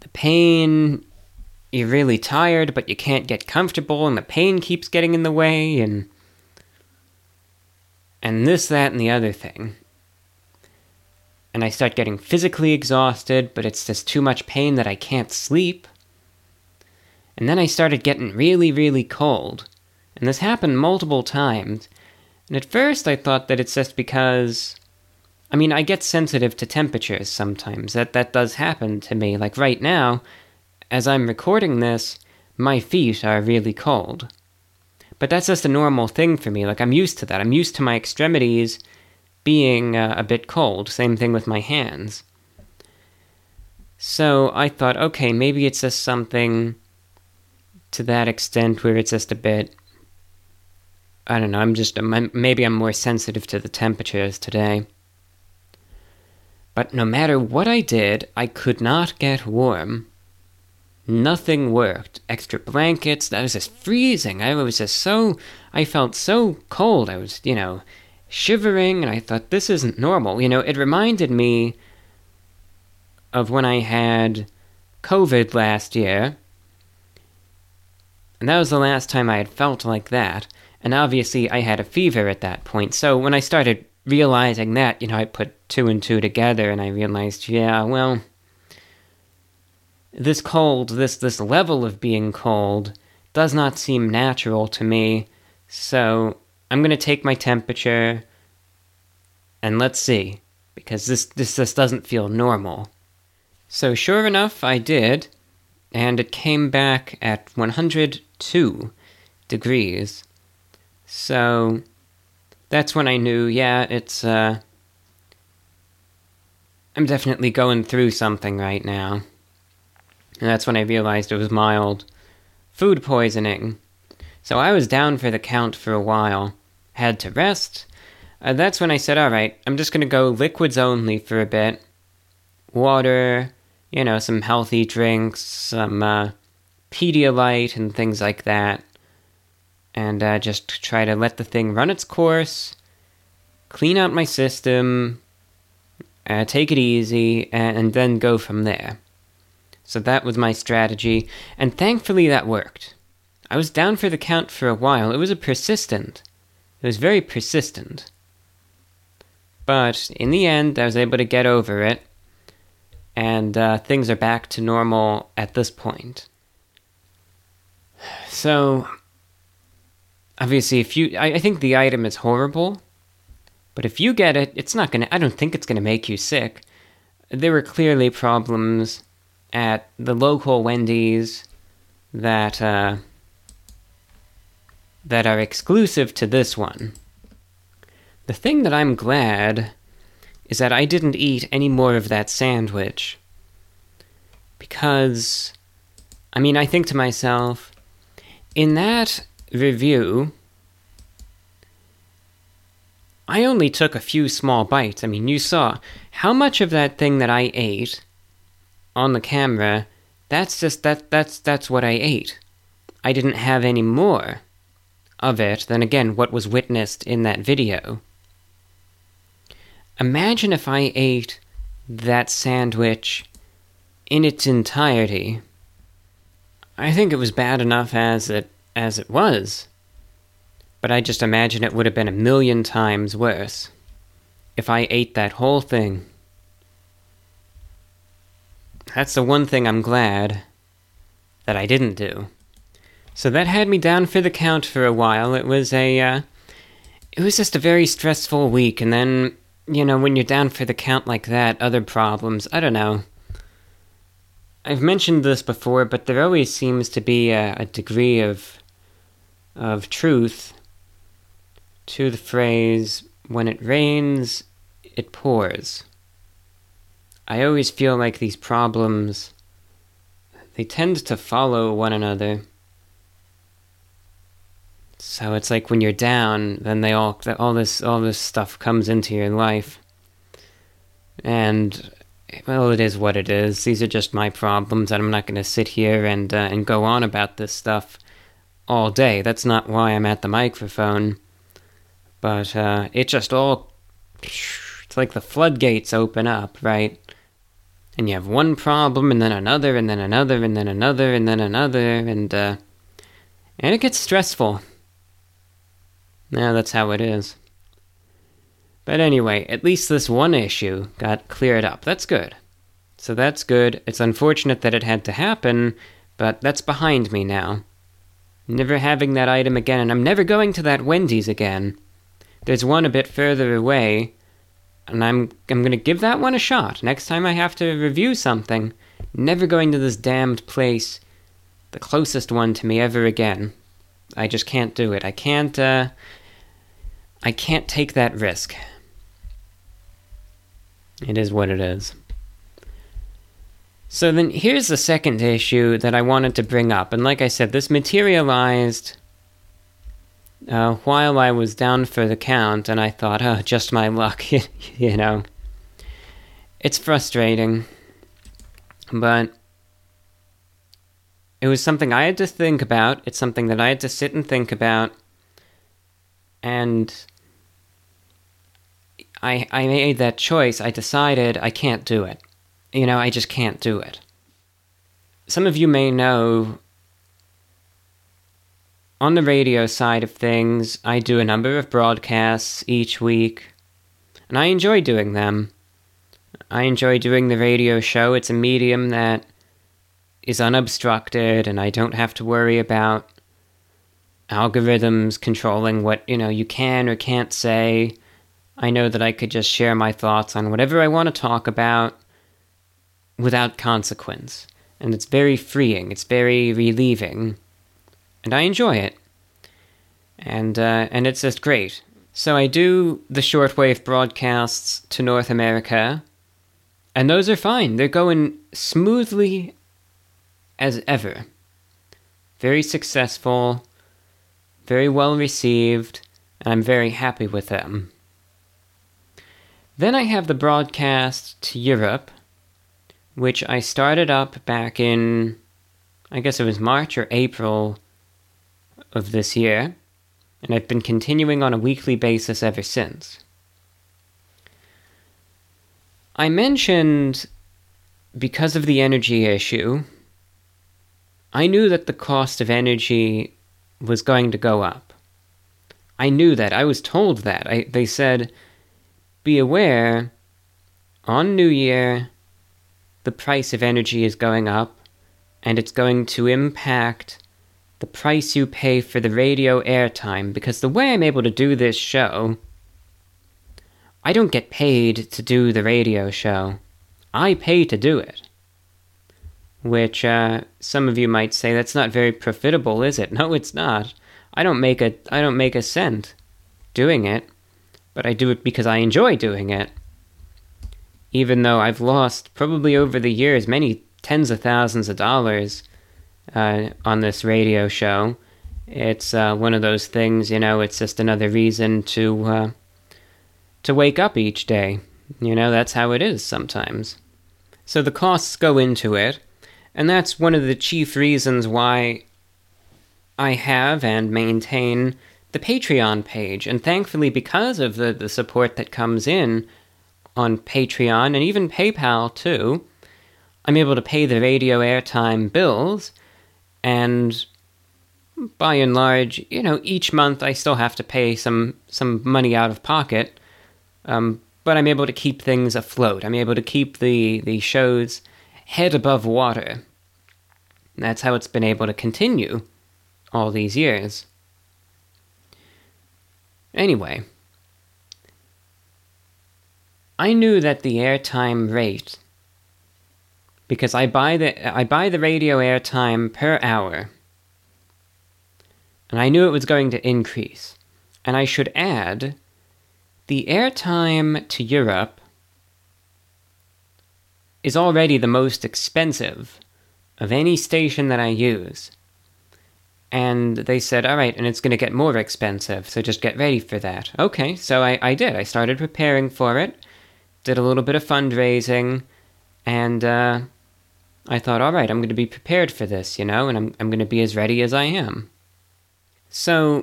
The pain, you're really tired, but you can't get comfortable, and the pain keeps getting in the way, and... and this, that, and the other thing. And I start getting physically exhausted, but it's just too much pain that I can't sleep. And then I started getting really, really cold. And this happened multiple times. And at first I thought that it's just because... I mean, I get sensitive to temperatures sometimes. That that does happen to me. Like right now, as I'm recording this, my feet are really cold. But that's just a normal thing for me. Like, I'm used to that. I'm used to my extremities being uh, a bit cold, same thing with my hands. So I thought, okay, maybe it's just something to that extent where it's just a bit, I don't know, I'm just, maybe I'm more sensitive to the temperatures today. But no matter what I did, I could not get warm. Nothing worked. Extra blankets. I was just freezing. I was just so... I felt so cold. I was, you know, shivering, and I thought, this isn't normal. You know, it reminded me of when I had COVID last year. And that was the last time I had felt like that. And obviously, I had a fever at that point. So when I started realizing that, you know, I put two and two together, and I realized, yeah, well... This cold, this this level of being cold, does not seem natural to me, so I'm going to take my temperature, and let's see, because this, this, this doesn't feel normal. So sure enough, I did, and it came back at one hundred two degrees, so that's when I knew, yeah, it's, uh, I'm definitely going through something right now. And that's when I realized it was mild food poisoning. So I was down for the count for a while. Had to rest. Uh, that's when I said, all right, I'm just going to go liquids only for a bit. Water, you know, some healthy drinks, some uh, Pedialyte and things like that. And uh, just try to let the thing run its course. Clean out my system. Uh, take it easy. And, and then go from there. So that was my strategy, and thankfully that worked. I was down for the count for a while. It was a persistent. It was very persistent. But in the end, I was able to get over it, and uh, things are back to normal at this point. So, obviously, if you... I, I think the item is horrible, but if you get it, it's not going to... I don't think it's going to make you sick. There were clearly problems at the local Wendy's that uh, that are exclusive to this one. The thing that I'm glad is that I didn't eat any more of that sandwich. Because, I mean, I think to myself, in that review, I only took a few small bites. I mean, you saw how much of that thing that I ate on the camera. That's just that that's that's what I ate. I didn't have any more of it than, again, what was witnessed in that video. Imagine if I ate that sandwich in its entirety. I think it was bad enough as it as it was, but I just imagine it would have been a million times worse if I ate that whole thing. That's the one thing I'm glad that I didn't do. So that had me down for the count for a while. It was a, uh, it was just a very stressful week, and then, you know, when you're down for the count like that, other problems, I don't know. I've mentioned this before, but there always seems to be a, a degree of, of truth to the phrase, when it rains, it pours. I always feel like these problems, they tend to follow one another. So it's like when you're down, then they all all this all this stuff comes into your life. And, well, it is what it is. These are just my problems, and I'm not going to sit here and, uh, and go on about this stuff all day. That's not why I'm at the microphone. But uh, it just all... It's like the floodgates open up, right? And you have one problem, and then another, and then another, and then another, and then another, and, uh... And it gets stressful. Yeah, that's how it is. But anyway, at least this one issue got cleared up. That's good. So that's good. It's unfortunate that it had to happen, but that's behind me now. Never having that item again, and I'm never going to that Wendy's again. There's one a bit further away, and I'm I'm going to give that one a shot. Next time I have to review something, never going to this damned place, the closest one to me, ever again. I just can't do it. I can't, uh... I can't take that risk. It is what it is. So then, here's the second issue that I wanted to bring up. And like I said, this materialized Uh, while I was down for the count, and I thought, oh, just my luck, you know. It's frustrating, but It was something I had to think about. It's something that I had to sit and think about. And I I made that choice. I decided I can't do it. You know, I just can't do it. Some of you may know, on the radio side of things, I do a number of broadcasts each week. And I enjoy doing them. I enjoy doing the radio show. It's a medium that is unobstructed, and I don't have to worry about algorithms controlling what, you know, you can or can't say. I know that I could just share my thoughts on whatever I want to talk about without consequence. And it's very freeing. It's very relieving. And I enjoy it. And uh, and it's just great. So I do the shortwave broadcasts to North America. And those are fine. They're going smoothly as ever. Very successful. Very well received. And I'm very happy with them. Then I have the broadcast to Europe, which I started up back in, I guess it was March or April of this year, and I've been continuing on a weekly basis ever since. I mentioned, because of the energy issue, I knew that the cost of energy was going to go up. I knew that. I was told that. I, they said, be aware, on New Year, the price of energy is going up, and it's going to impact the price you pay for the radio airtime, because the way I'm able to do this show, I don't get paid to do the radio show. I pay to do it. Which, uh, some of you might say, that's not very profitable, is it? No, it's not. I don't make a, I don't make a cent doing it, but I do it because I enjoy doing it. Even though I've lost, probably over the years, many tens of thousands of dollars Uh, on this radio show. It's uh, one of those things, you know, it's just another reason to uh, to wake up each day. You know, that's how it is sometimes. So the costs go into it, and that's one of the chief reasons why I have and maintain the Patreon page. And thankfully, because of the, the support that comes in on Patreon, and even PayPal too, I'm able to pay the radio airtime bills. And by and large, you know, each month I still have to pay some, some money out of pocket, um, but I'm able to keep things afloat. I'm able to keep the, the show's head above water. And that's how it's been able to continue all these years. Anyway, I knew that the airtime rate, because I buy the I buy the radio airtime per hour, and I knew it was going to increase. And I should add, the airtime to Europe is already the most expensive of any station that I use. And they said, all right, and it's going to get more expensive, so just get ready for that. Okay, so I, I did. I started preparing for it, did a little bit of fundraising, and uh... I thought, all right, I'm going to be prepared for this, you know, and I'm I'm going to be as ready as I am. So,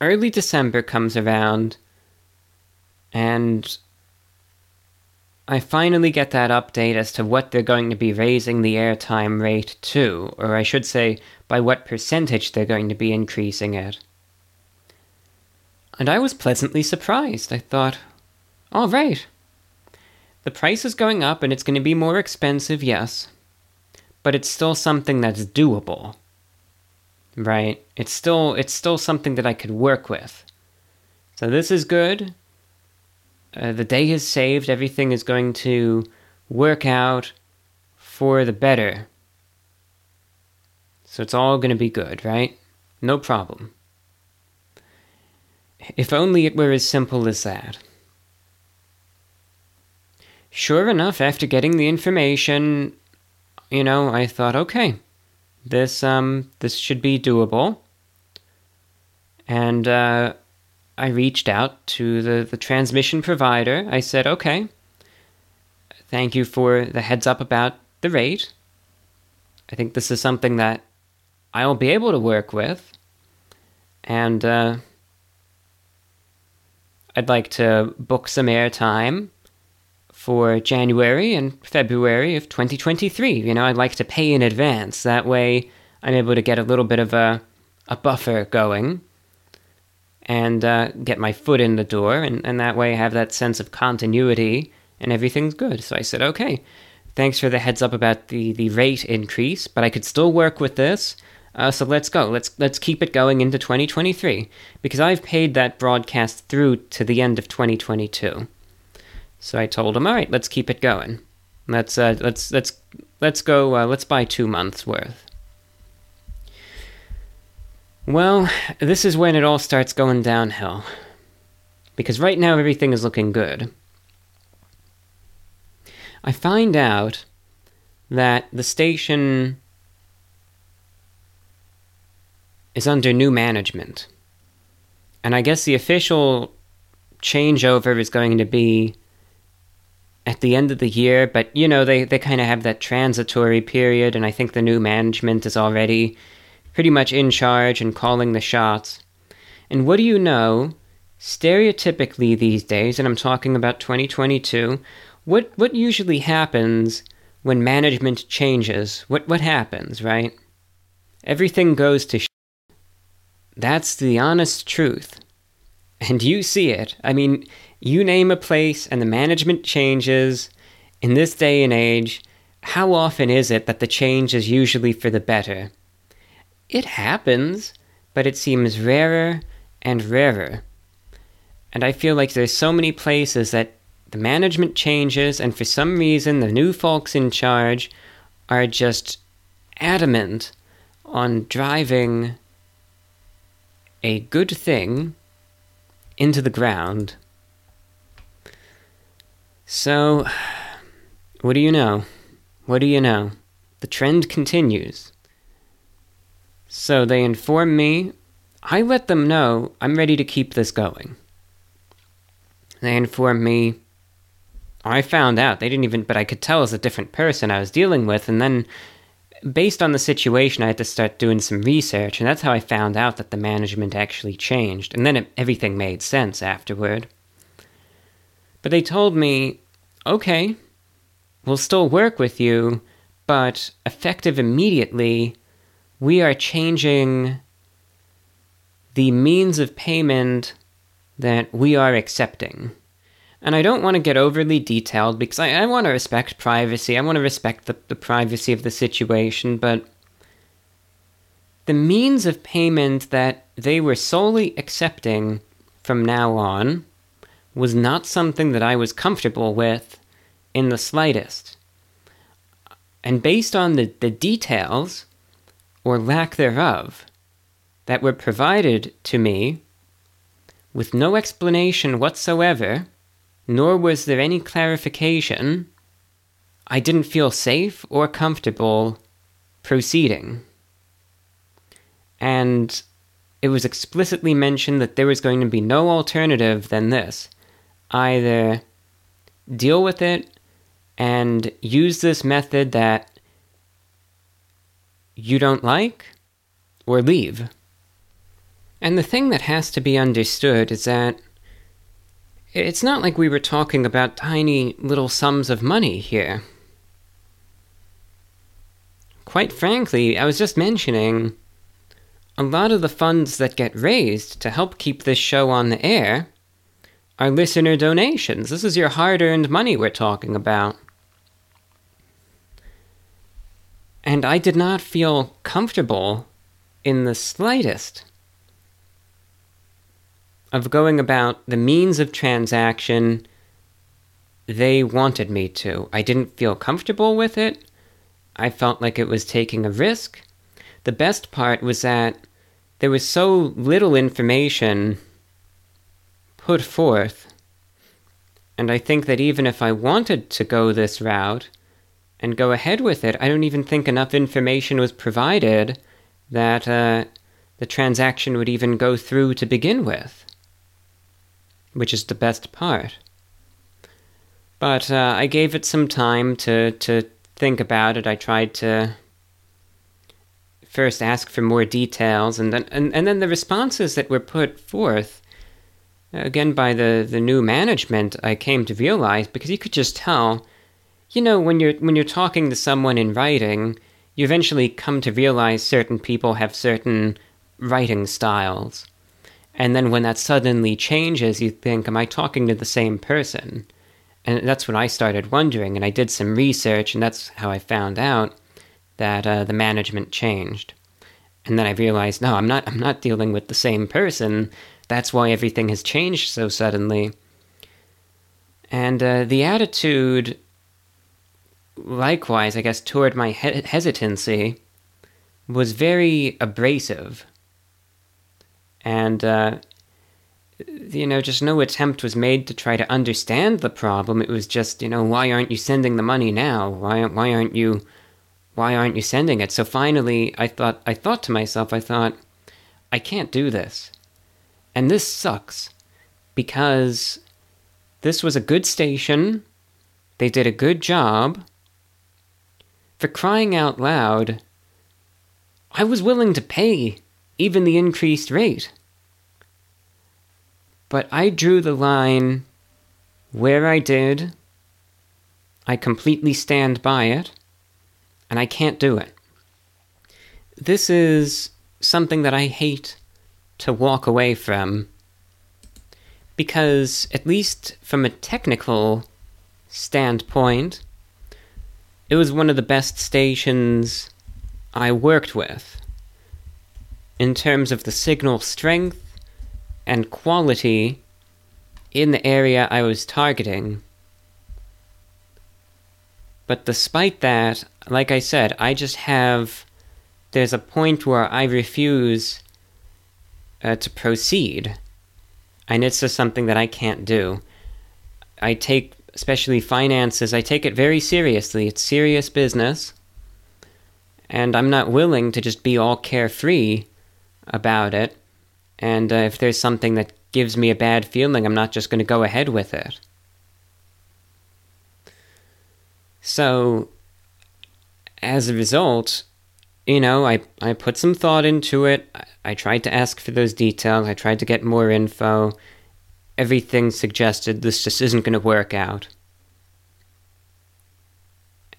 early December comes around, and I finally get that update as to what they're going to be raising the airtime rate to, or I should say, by what percentage they're going to be increasing it. And I was pleasantly surprised. I thought, all right. The price is going up, and it's going to be more expensive, yes, but it's still something that's doable, right? It's still it's still something that I could work with. So this is good. Uh, the day is saved. Everything is going to work out for the better. So it's all going to be good, right? No problem. If only it were as simple as that. Sure enough, after getting the information, you know, I thought, okay, this um this should be doable. And uh, I reached out to the, the transmission provider. I said, okay, thank you for the heads up about the rate. I think this is something that I will be able to work with, and uh, I'd like to book some airtime for January and February of twenty twenty-three. You know, I'd like to pay in advance. That way I'm able to get a little bit of a, a buffer going and uh, get my foot in the door, and, and that way I have that sense of continuity and everything's good. So I said, okay, thanks for the heads up about the, the rate increase, but I could still work with this. Uh, so let's go. Let's let's keep it going into twenty twenty-three, because I've paid that broadcast through to the end of twenty twenty-two. So I told him, all right, let's keep it going. Let's uh, let's let's let's go. Uh, let's buy two months worth. Well, this is when it all starts going downhill, because right now everything is looking good. I find out that the station is under new management. And I guess the official changeover is going to be at the end of the year, but, you know, they, they kind of have that transitory period, and I think the new management is already pretty much in charge and calling the shots. And what do you know, stereotypically these days, and I'm talking about twenty twenty-two, what what usually happens when management changes? What what happens, right? Everything goes to shit. That's the honest truth. And you see it. I mean, you name a place and the management changes. In this day and age, how often is it that the change is usually for the better? It happens, but it seems rarer and rarer. And I feel like there's so many places that the management changes, and for some reason the new folks in charge are just adamant on driving a good thing into the ground. So, what do you know? What do you know? The trend continues. So they inform me. I let them know I'm ready to keep this going. They inform me. I found out. They didn't even, but I could tell it was a different person I was dealing with, and then based on the situation, I had to start doing some research, and that's how I found out that the management actually changed. And then it, everything made sense afterward. But they told me, okay, we'll still work with you, but effective immediately, we are changing the means of payment that we are accepting. And I don't want to get overly detailed, because I, I want to respect privacy. I want to respect the, the privacy of the situation, but the means of payment that they were solely accepting from now on was not something that I was comfortable with in the slightest. And based on the, the details, or lack thereof, that were provided to me, with no explanation whatsoever, nor was there any clarification, I didn't feel safe or comfortable proceeding. And it was explicitly mentioned that there was going to be no alternative than this. Either deal with it and use this method that you don't like, or leave. And the thing that has to be understood is that it's not like we were talking about tiny little sums of money here. Quite frankly, I was just mentioning a lot of the funds that get raised to help keep this show on the air are listener donations. This is your hard-earned money we're talking about. And I did not feel comfortable in the slightest of going about the means of transaction they wanted me to. I didn't feel comfortable with it. I felt like it was taking a risk. The best part was that there was so little information put forth, and I think that even if I wanted to go this route and go ahead with it, I don't even think enough information was provided that uh, the transaction would even go through to begin with, which is the best part. But uh, I gave it some time to, to think about it. I tried to first ask for more details, and then and, and then the responses that were put forth, again by the, the new management, I came to realize, because you could just tell, you know, when you're when you're talking to someone in writing, you eventually come to realize certain people have certain writing styles. And then when that suddenly changes, you think, am I talking to the same person? And that's when I started wondering, and I did some research, and that's how I found out that uh, the management changed. And then I realized, no, I'm not I'm not dealing with the same person. That's why everything has changed so suddenly. And uh, the attitude, likewise, I guess, toward my he- hesitancy was very abrasive. And, uh, you know, just no attempt was made to try to understand the problem. It was just, you know, why aren't you sending the money now? Why aren't, why aren't you... Why aren't you sending it? So finally, I thought I thought to myself, I thought, I can't do this. And this sucks, because this was a good station, they did a good job. For crying out loud, I was willing to pay even the increased rate. But I drew the line where I did. I completely stand by it. And I can't do it. This is something that I hate to walk away from, because, at least from a technical standpoint, it was one of the best stations I worked with in terms of the signal strength and quality in the area I was targeting. But despite that, like I said, I just have, there's a point where I refuse uh, to proceed. And it's just something that I can't do. I take, especially finances, I take it very seriously. It's serious business. And I'm not willing to just be all carefree about it. And uh, if there's something that gives me a bad feeling, I'm not just going to go ahead with it. So, as a result, you know, I, I put some thought into it. I, I tried to ask for those details. I tried to get more info. Everything suggested this just isn't going to work out.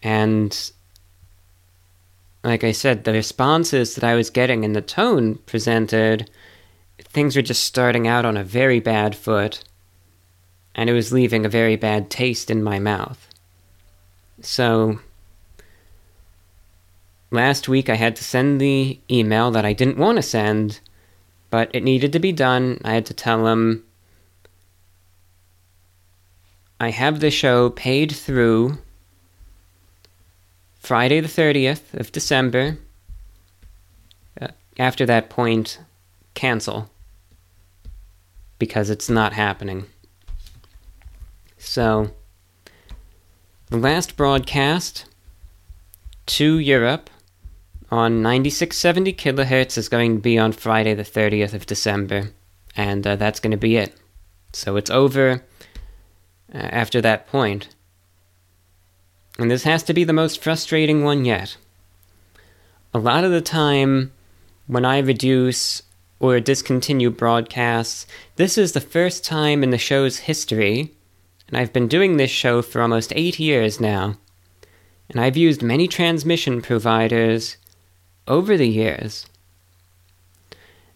And, like I said, the responses that I was getting and the tone presented, things were just starting out on a very bad foot, and it was leaving a very bad taste in my mouth. So, last week I had to send the email that I didn't want to send, but it needed to be done. I had to tell him, I have the show paid through Friday the thirtieth of December. Uh, after that point, cancel, because it's not happening. So, the last broadcast to Europe on ninety-six seventy kilohertz is going to be on Friday the thirtieth of December, and uh, that's going to be it. So it's over uh, after that point. And this has to be the most frustrating one yet. A lot of the time when I reduce or discontinue broadcasts, this is the first time in the show's history. And I've been doing this show for almost eight years now, and I've used many transmission providers over the years.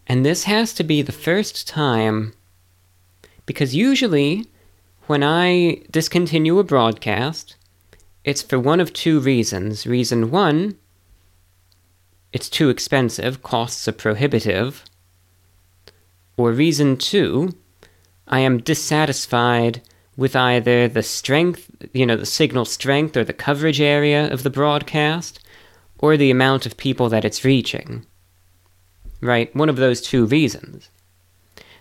And this has to be the first time, because usually when I discontinue a broadcast, it's for one of two reasons. Reason one, it's too expensive, costs are prohibitive. Or reason two, I am dissatisfied with either the strength, you know, the signal strength or the coverage area of the broadcast, or the amount of people that it's reaching. Right? One of those two reasons.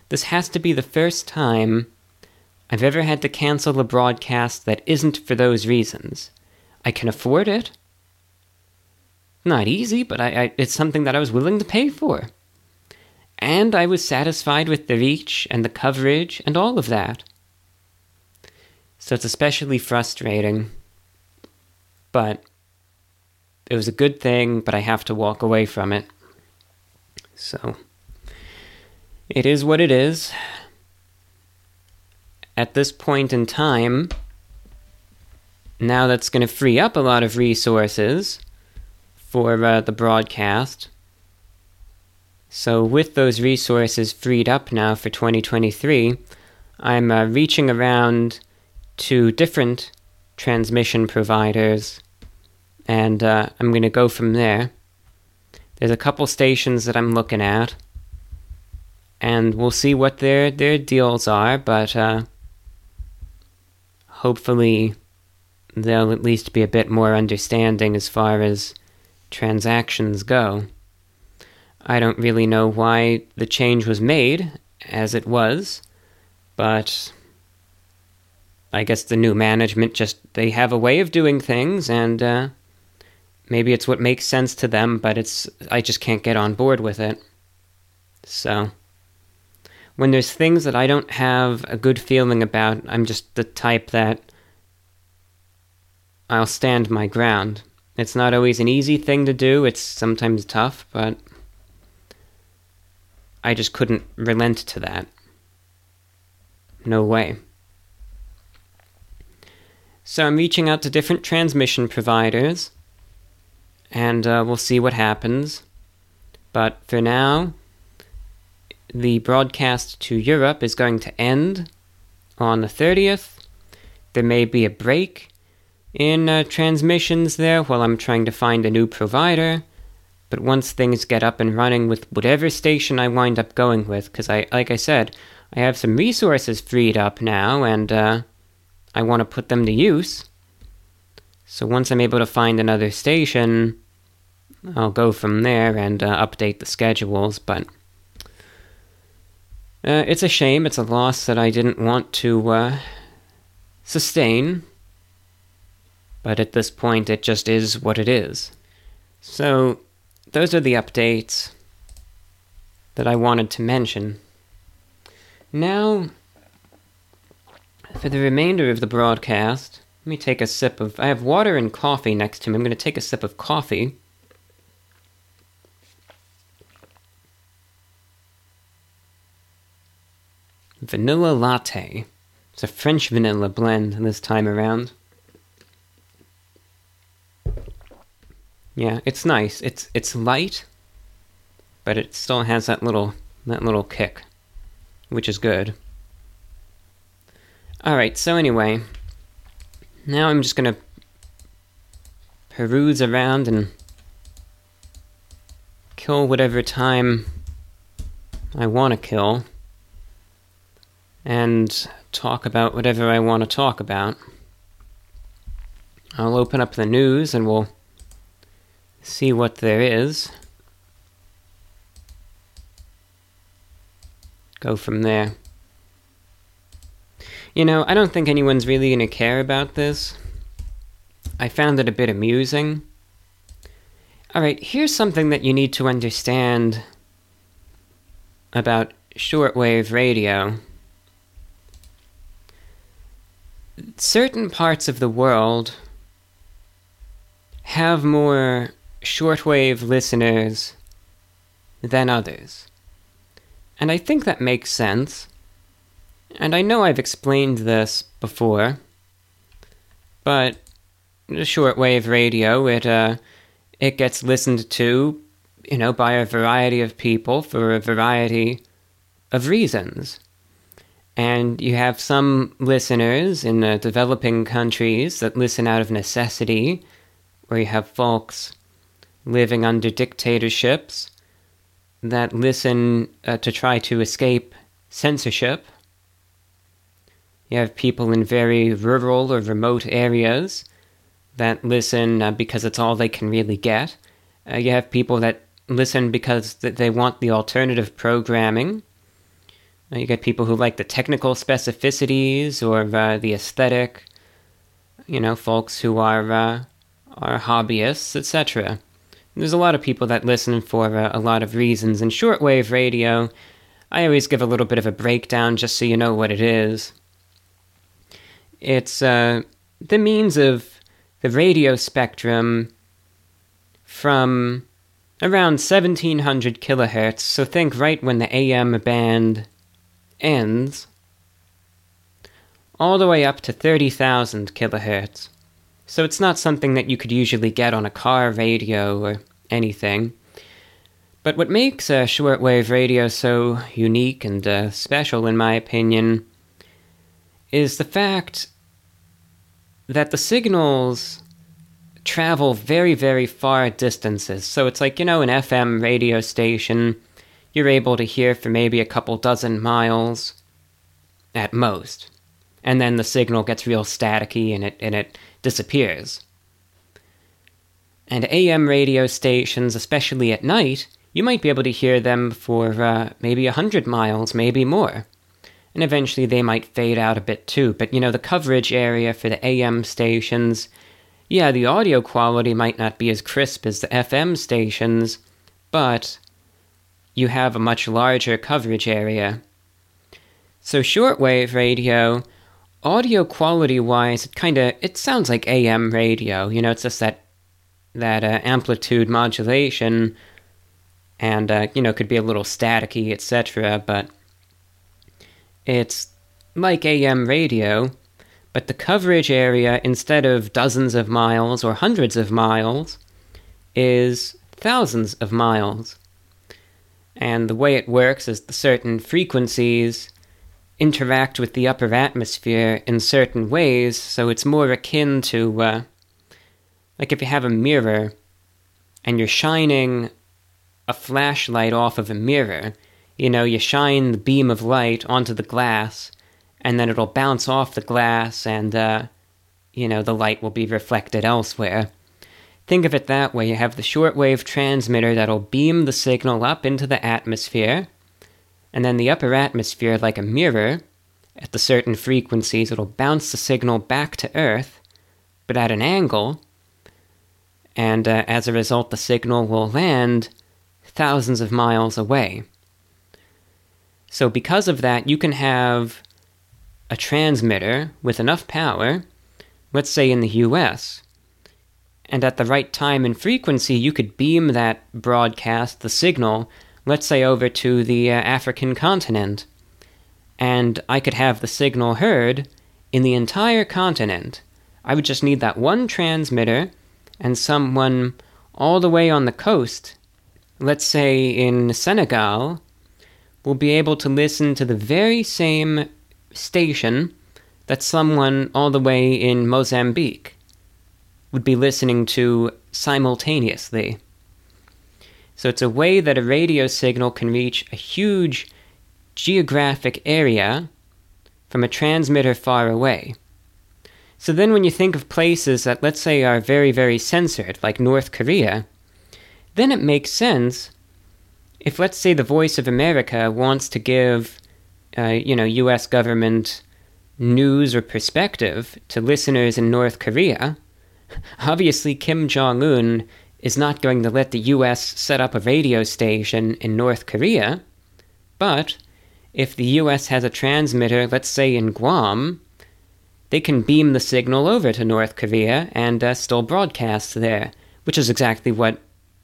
This has to be the first time I've ever had to cancel a broadcast that isn't for those reasons. I can afford it. Not easy, but I, I, it's something that I was willing to pay for. And I was satisfied with the reach and the coverage and all of that. So it's especially frustrating, but it was a good thing, but I have to walk away from it. So it is what it is. At this point in time, now that's going to free up a lot of resources for uh, the broadcast. So with those resources freed up now for twenty twenty-three, I'm uh, reaching around to different transmission providers, and uh, I'm going to go from there. There's a couple stations that I'm looking at, and we'll see what their, their deals are, but uh, hopefully there'll at least be a bit more understanding as far as transactions go. I don't really know why the change was made, as it was, but I guess the new management just, they have a way of doing things, and uh, maybe it's what makes sense to them, but it's, I just can't get on board with it. So when there's things that I don't have a good feeling about, I'm just the type that I'll stand my ground. It's not always an easy thing to do, it's sometimes tough, but I just couldn't relent to that. No way. So I'm reaching out to different transmission providers, and uh, we'll see what happens. But for now, the broadcast to Europe is going to end on the thirtieth. There may be a break in uh, transmissions there while I'm trying to find a new provider. But once things get up and running with whatever station I wind up going with, because I, like I said, I have some resources freed up now, and uh, I want to put them to use. So once I'm able to find another station, I'll go from there and uh, update the schedules, but uh, it's a shame, it's a loss that I didn't want to uh, sustain, but at this point it just is what it is. So those are the updates that I wanted to mention. Now, for the remainder of the broadcast, let me take a sip of... I have water and coffee next to me. I'm going to take a sip of coffee. Vanilla latte. It's a French vanilla blend this time around. Yeah, it's nice. It's it's light, but it still has that little that little kick, which is good. Alright, so anyway, now I'm just going to peruse around and kill whatever time I want to kill, and talk about whatever I want to talk about. I'll open up the news and we'll see what there is. Go from there. You know, I don't think anyone's really going to care about this. I found it a bit amusing. Alright, here's something that you need to understand about shortwave radio. Certain parts of the world have more shortwave listeners than others. And I think that makes sense. And I know I've explained this before, but shortwave radio, it uh, it gets listened to, you know, by a variety of people for a variety of reasons. And you have some listeners in the developing countries that listen out of necessity, or you have folks living under dictatorships that listen uh, to try to escape censorship. You have people in very rural or remote areas that listen uh, because it's all they can really get. Uh, you have people that listen because th- they want the alternative programming. Uh, you get people who like the technical specificities or uh, the aesthetic. You know, folks who are uh, are hobbyists, et cetera. There's a lot of people that listen for uh, a lot of reasons. In shortwave radio, I always give a little bit of a breakdown just so you know what it is. It's uh, the means of the radio spectrum from around seventeen hundred kilohertz, so think right when the A M band ends, all the way up to thirty thousand kilohertz. So it's not something that you could usually get on a car radio or anything. But what makes uh, shortwave radio so unique and uh, special, in my opinion, is the fact that the signals travel very, very far distances. So it's like, you know, an F M radio station, you're able to hear for maybe a couple dozen miles at most. And then the signal gets real staticky and it and it disappears. And A M radio stations, especially at night, you might be able to hear them for uh, maybe one hundred miles, maybe more. And eventually they might fade out a bit too. But, you know, the coverage area for the A M stations, yeah, the audio quality might not be as crisp as the F M stations, but you have a much larger coverage area. So shortwave radio, audio quality-wise, it kind of, it sounds like A M radio. You know, it's just that that uh, amplitude modulation and, uh, you know, could be a little staticky, et cetera, but it's like A M radio, but the coverage area, instead of dozens of miles or hundreds of miles, is thousands of miles. And the way it works is the certain frequencies interact with the upper atmosphere in certain ways, so it's more akin to, uh, like if you have a mirror and you're shining a flashlight off of a mirror, you know, you shine the beam of light onto the glass, and then it'll bounce off the glass, and, uh, you know, the light will be reflected elsewhere. Think of it that way. You have the shortwave transmitter that'll beam the signal up into the atmosphere, and then the upper atmosphere, like a mirror, at the certain frequencies, it'll bounce the signal back to Earth, but at an angle, and uh, as a result, the signal will land thousands of miles away. So because of that, you can have a transmitter with enough power, let's say in the U S, and at the right time and frequency, you could beam that broadcast, the signal, let's say over to the uh, African continent, and I could have the signal heard in the entire continent. I would just need that one transmitter and someone all the way on the coast, let's say in Senegal, will be able to listen to the very same station that someone all the way in Mozambique would be listening to simultaneously. So it's a way that a radio signal can reach a huge geographic area from a transmitter far away. So then when you think of places that, let's say, are very, very censored, like North Korea, then it makes sense if, let's say, the Voice of America wants to give Uh, you know, U S government news or perspective to listeners in North Korea, obviously Kim Jong-un is not going to let the U S set up a radio station in North Korea, but if the U S has a transmitter, let's say in Guam, they can beam the signal over to North Korea and uh, still broadcast there, which is exactly what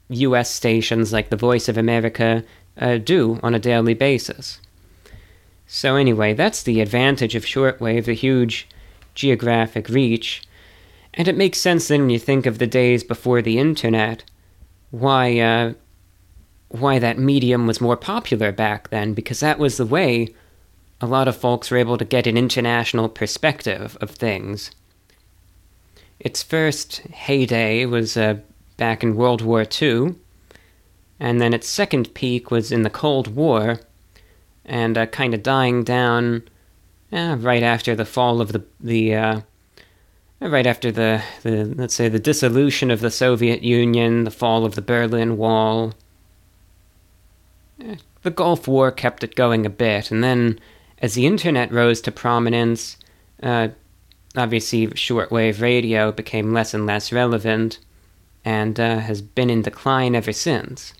U S stations like the Voice of America uh, do on a daily basis. So anyway, that's the advantage of shortwave, the huge geographic reach. And it makes sense then when you think of the days before the internet, why uh, why that medium was more popular back then, because that was the way a lot of folks were able to get an international perspective of things. Its first heyday was uh, back in World War Two, and then its second peak was in the Cold War, and uh, kind of dying down eh, right after the fall of the, the uh, right after the, the, let's say, the dissolution of the Soviet Union, the fall of the Berlin Wall. Eh, the Gulf War kept it going a bit, and then as the internet rose to prominence, uh, obviously shortwave radio became less and less relevant, and uh, has been in decline ever since.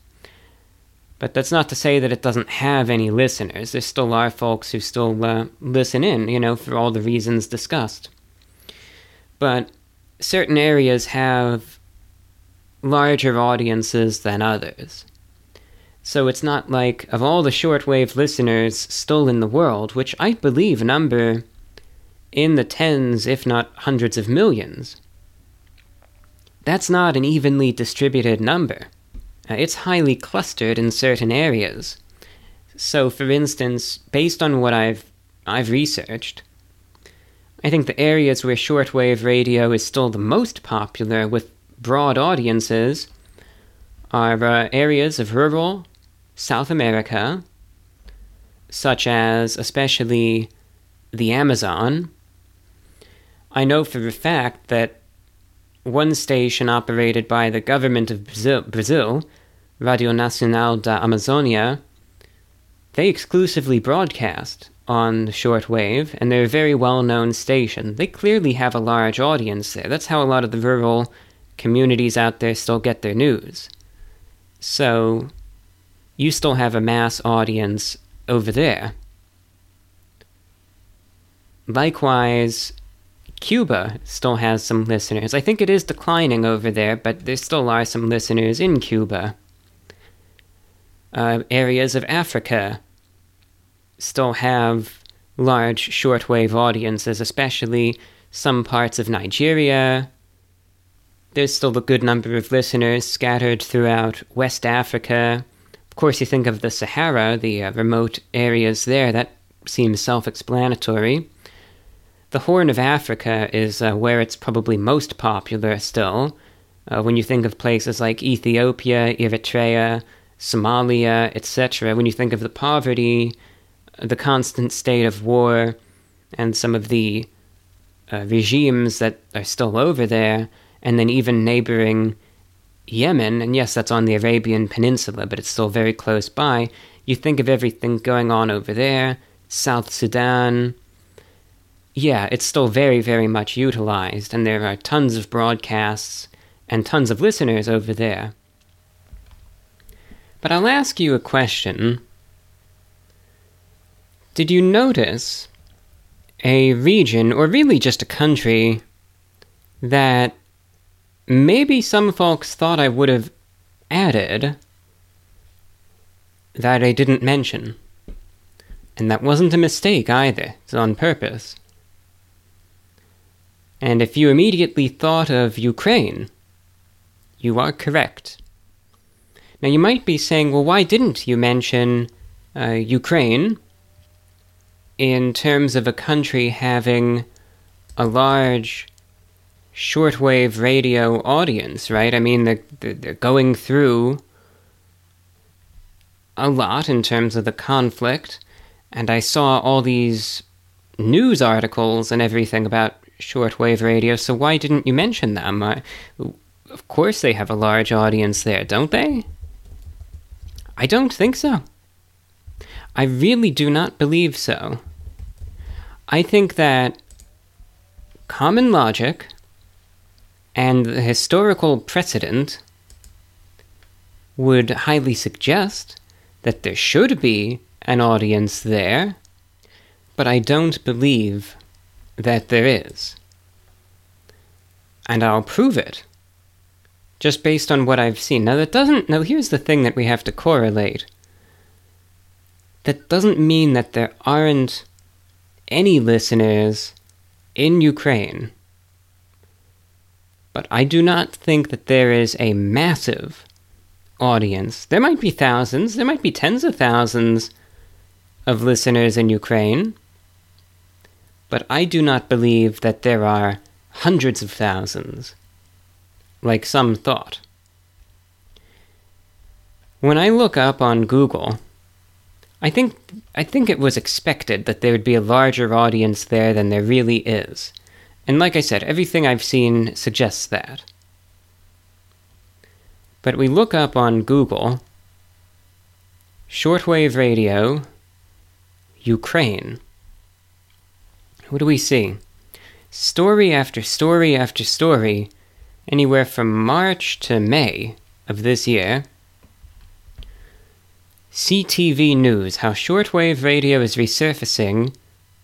But that's not to say that it doesn't have any listeners. There still are folks who still uh, listen in, you know, for all the reasons discussed. But certain areas have larger audiences than others. So it's not like, of all the shortwave listeners still in the world, which I believe number in the tens, if not hundreds of millions, that's not an evenly distributed number. Uh, it's highly clustered in certain areas. So, for instance, based on what I've I've researched, I think the areas where shortwave radio is still the most popular with broad audiences are uh, areas of rural South America, such as especially the Amazon. I know for a fact that one station operated by the government of Brazil, Brazil, Radio Nacional da Amazonia, they exclusively broadcast on shortwave, and they're a very well-known station. They clearly have a large audience there. That's how a lot of the rural communities out there still get their news. So, you still have a mass audience over there. Likewise, Cuba still has some listeners. I think it is declining over there, but there still are some listeners in Cuba. Uh, areas of Africa still have large shortwave audiences, especially some parts of Nigeria. There's still a good number of listeners scattered throughout West Africa. Of course, you think of the Sahara, the uh, remote areas there. That seems self-explanatory. The Horn of Africa is uh, where it's probably most popular still. Uh, when you think of places like Ethiopia, Eritrea, Somalia, et cetera, when you think of the poverty, the constant state of war, and some of the uh, regimes that are still over there, and then even neighboring Yemen, and yes, that's on the Arabian Peninsula, but it's still very close by, you think of everything going on over there, South Sudan. Yeah, it's still very, very much utilized, and there are tons of broadcasts and tons of listeners over there. But I'll ask you a question. Did you notice a region, or really just a country, that maybe some folks thought I would have added that I didn't mention? And that wasn't a mistake either, it's on purpose. And if you immediately thought of Ukraine, you are correct. Now you might be saying, well, why didn't you mention uh, Ukraine in terms of a country having a large shortwave radio audience, right? I mean, they're, they're going through a lot in terms of the conflict, and I saw all these news articles and everything about shortwave radio, so why didn't you mention them? Uh, of course they have a large audience there, don't they? I don't think so. I really do not believe so. I think that common logic and the historical precedent would highly suggest that there should be an audience there, but I don't believe that there is. And I'll prove it, just based on what I've seen. Now that doesn't, now here's the thing that we have to correlate. That doesn't mean that there aren't any listeners in Ukraine. But I do not think that there is a massive audience. There might be thousands, there might be tens of thousands of listeners in Ukraine. But I do not believe that there are hundreds of thousands, like some thought. When I look up on Google, I think I think it was expected that there would be a larger audience there than there really is. And like I said, everything I've seen suggests that. But we look up on Google, shortwave radio, Ukraine. What do we see? Story after story after story, anywhere from March to May of this year. C T V News, how shortwave radio is resurfacing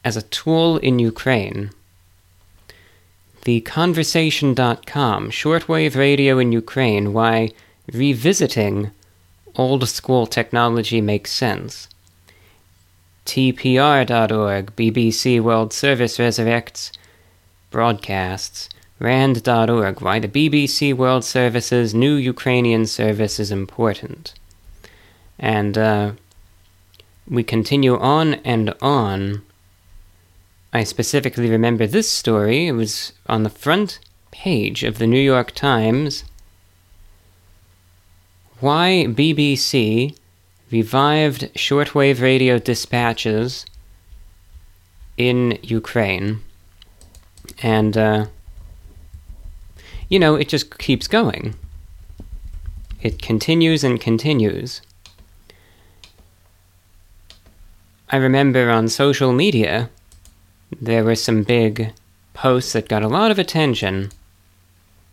as a tool in Ukraine. the conversation dot com, Shortwave Radio in Ukraine, Why Revisiting Old School Technology Makes Sense. T P R dot org, B B C World Service Resurrects Broadcasts. Rand dot org, Why the B B C World Service's New Ukrainian Service is Important. And uh, we continue on and on. I specifically remember this story. It was on the front page of the New York Times. Why B B C Revived Shortwave Radio Dispatches in Ukraine. And, uh, you know, it just keeps going. It continues and continues. I remember on social media, there were some big posts that got a lot of attention.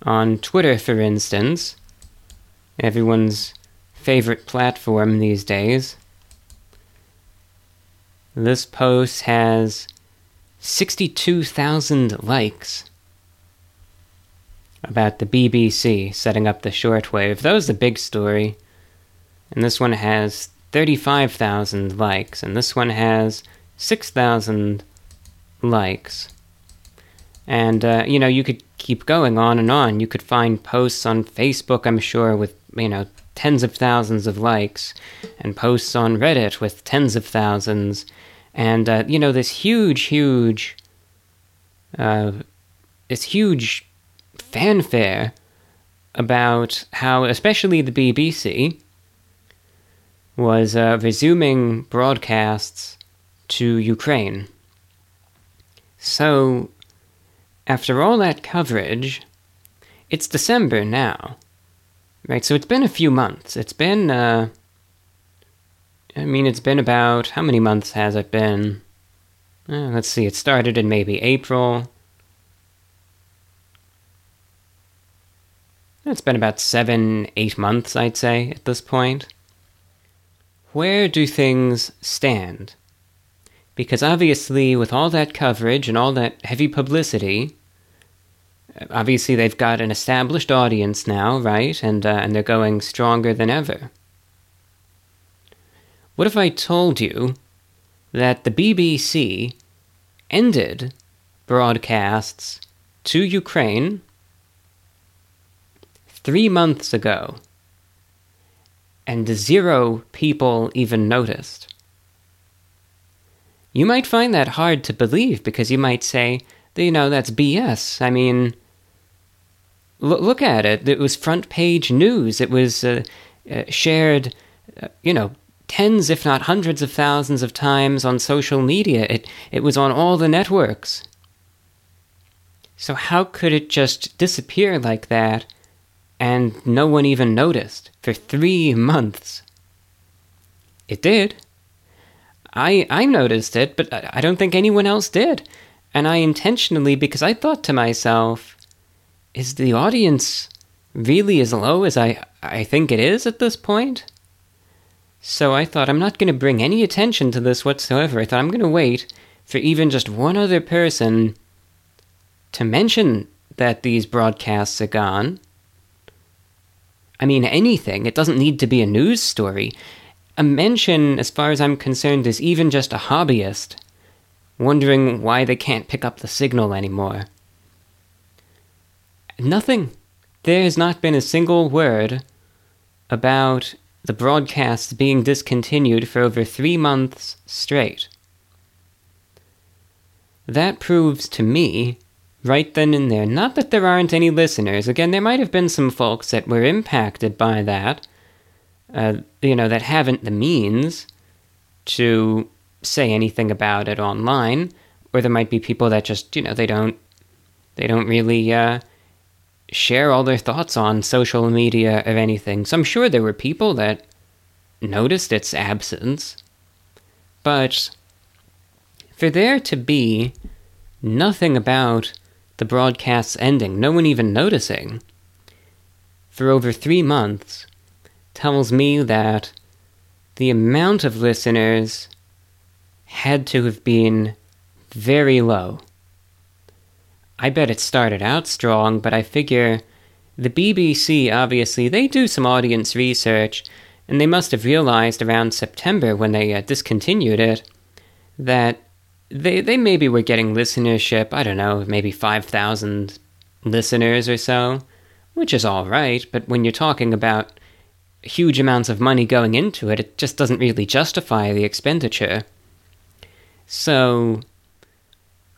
On Twitter, for instance, everyone's favorite platform these days. This post has sixty-two thousand likes about the B B C setting up the shortwave. That was the big story. And this one has thirty-five thousand likes, and this one has six thousand likes. And, uh, you know, you could keep going on and on. You could find posts on Facebook, I'm sure, with, you know, tens of thousands of likes, and posts on Reddit with tens of thousands, and, uh, you know, this huge, huge, uh, this huge fanfare about how, especially the B B C, was uh, resuming broadcasts to Ukraine. So, after all that coverage, it's December now. Right, so it's been a few months. It's been, uh... I mean, it's been about... How many months has it been? Uh, let's see, it started in maybe April. It's been about seven, eight months, I'd say, at this point. Where do things stand? Because obviously, with all that coverage and all that heavy publicity, obviously, they've got an established audience now, right? And uh, and they're going stronger than ever. What if I told you that the B B C ended broadcasts to Ukraine three months ago, and zero people even noticed? You might find that hard to believe, because you might say, you know, that's B S. I mean, look at it. It was front page news. It was uh, uh, shared, uh, you know, tens, if not hundreds of thousands of times on social media. It it was on all the networks. So how could it just disappear like that and no one even noticed for three months? It did. I I noticed it, but I don't think anyone else did. And I intentionally, because I thought to myself, is the audience really as low as I, I think it is at this point? So I thought, I'm not going to bring any attention to this whatsoever. I thought, I'm going to wait for even just one other person to mention that these broadcasts are gone. I mean, anything. It doesn't need to be a news story. A mention, as far as I'm concerned, is even just a hobbyist wondering why they can't pick up the signal anymore. Nothing. There has not been a single word about the broadcasts being discontinued for over three months straight. That proves to me, right then and there, not that there aren't any listeners. Again, there might have been some folks that were impacted by that, uh, you know, that haven't the means to say anything about it online, or there might be people that just, you know, they don't they don't really uh, share all their thoughts on social media or anything. So I'm sure there were people that noticed its absence, but for there to be nothing about the broadcasts ending, no one even noticing, for over three months, tells me that the amount of listeners had to have been very low. I bet it started out strong, but I figure the B B C, obviously, they do some audience research, and they must have realized around September when they uh, discontinued it that they they maybe were getting listenership, I don't know, maybe five thousand listeners or so, which is all right, but when you're talking about huge amounts of money going into it, it just doesn't really justify the expenditure. So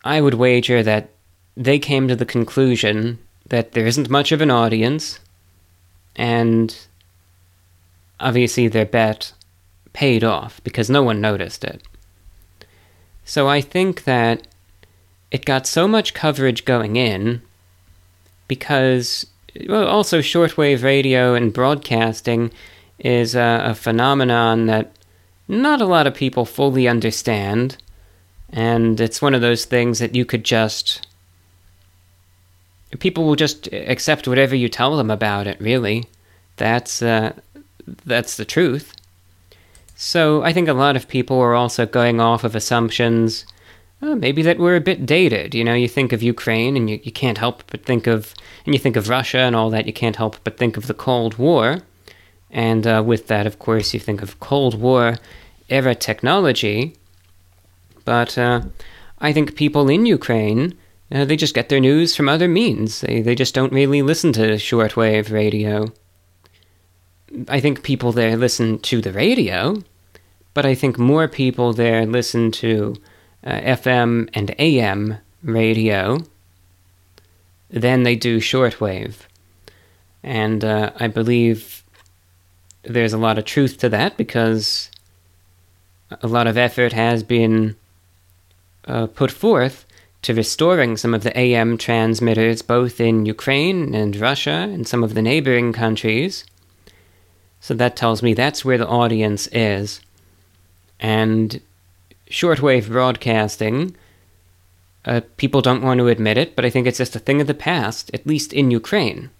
I would wager that they came to the conclusion that there isn't much of an audience, and obviously their bet paid off because no one noticed it. So I think that it got so much coverage going in because, well, also shortwave radio and broadcasting is a, a phenomenon that not a lot of people fully understand, and it's one of those things that you could just... people will just accept whatever you tell them about it, really. That's uh, that's the truth. So I think a lot of people are also going off of assumptions, oh, maybe that we're a bit dated. You know, you think of Ukraine and you, you can't help but think of, and you think of Russia and all that, you can't help but think of the Cold War. And uh, with that, of course, you think of Cold War era technology. But uh, I think people in Ukraine... Uh, they just get their news from other means. They they just don't really listen to shortwave radio. I think people there listen to the radio, but I think more people there listen to uh, F M and A M radio than they do shortwave. And uh, I believe there's a lot of truth to that because a lot of effort has been uh, put forth to restoring some of the A M transmitters both in Ukraine and Russia and some of the neighboring countries. So that tells me that's where the audience is. And shortwave broadcasting, uh, people don't want to admit it, but I think it's just a thing of the past, at least in Ukraine.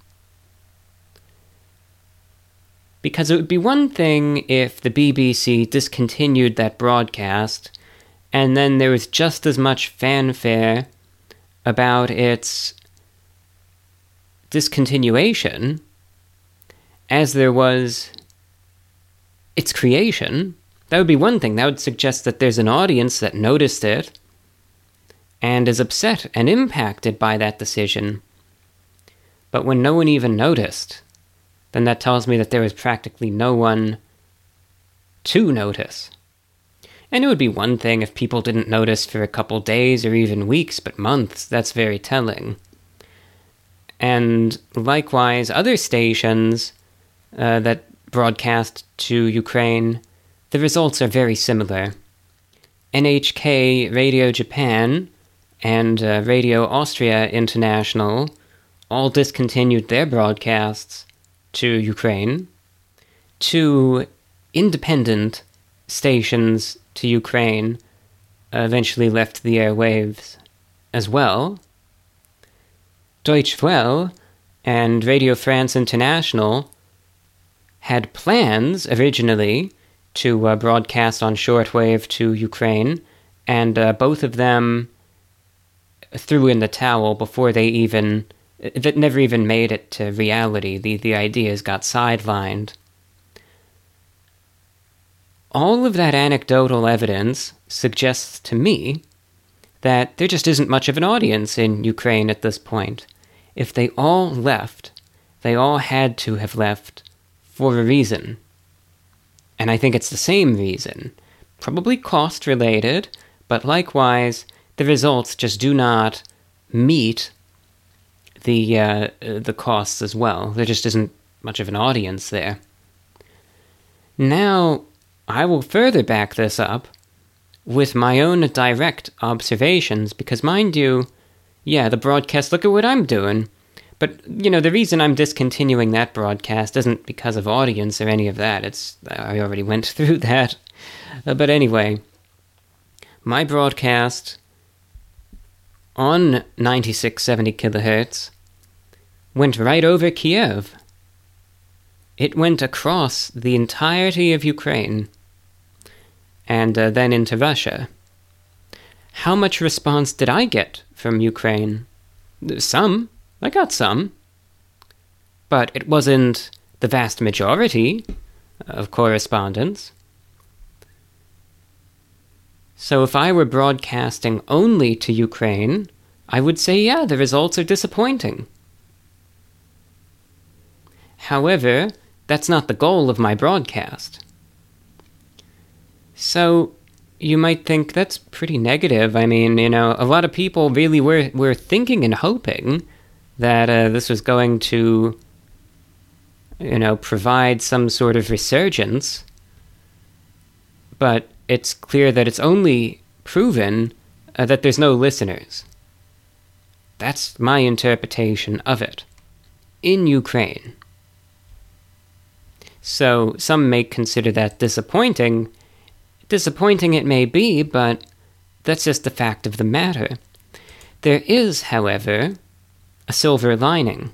Because it would be one thing if the B B C discontinued that broadcast, and then there was just as much fanfare about its discontinuation as there was its creation. That would be one thing. That would suggest that there's an audience that noticed it and is upset and impacted by that decision. But when no one even noticed, then that tells me that there was practically no one to notice. And it would be one thing if people didn't notice for a couple days or even weeks, but months. That's very telling. And likewise, other stations uh, that broadcast to Ukraine, the results are very similar. N H K Radio Japan and uh, Radio Austria International all discontinued their broadcasts to Ukraine. Two independent stations to Ukraine uh, eventually left the airwaves as well. Deutsche Welle and Radio France International had plans originally to uh, broadcast on shortwave to Ukraine, and uh, both of them threw in the towel before they even... that never even made it to reality. The, the ideas got sidelined. All of that anecdotal evidence suggests to me that there just isn't much of an audience in Ukraine at this point. If they all left, they all had to have left for a reason. And I think it's the same reason. Probably cost-related, but likewise, the results just do not meet the uh, the costs as well. There just isn't much of an audience there. Now... I will further back this up with my own direct observations, because mind you, yeah, the broadcast, look at what I'm doing. But, you know, the reason I'm discontinuing that broadcast isn't because of audience or any of that. It's, I already went through that. Uh, but anyway, my broadcast on ninety-six seventy kilohertz went right over Kiev. It went across the entirety of Ukraine. And uh, then into Russia. How much response did I get from Ukraine? Some. I got some. But it wasn't the vast majority of correspondence. So if I were broadcasting only to Ukraine, I would say, yeah, the results are disappointing. However, that's not the goal of my broadcast. So you might think, that's pretty negative. I mean, you know, a lot of people really were, were thinking and hoping that uh, this was going to, you know, provide some sort of resurgence. But it's clear that it's only proven uh, that there's no listeners. That's my interpretation of it. In Ukraine. So some may consider that disappointing. Disappointing it may be, but that's just the fact of the matter. There is, however, a silver lining.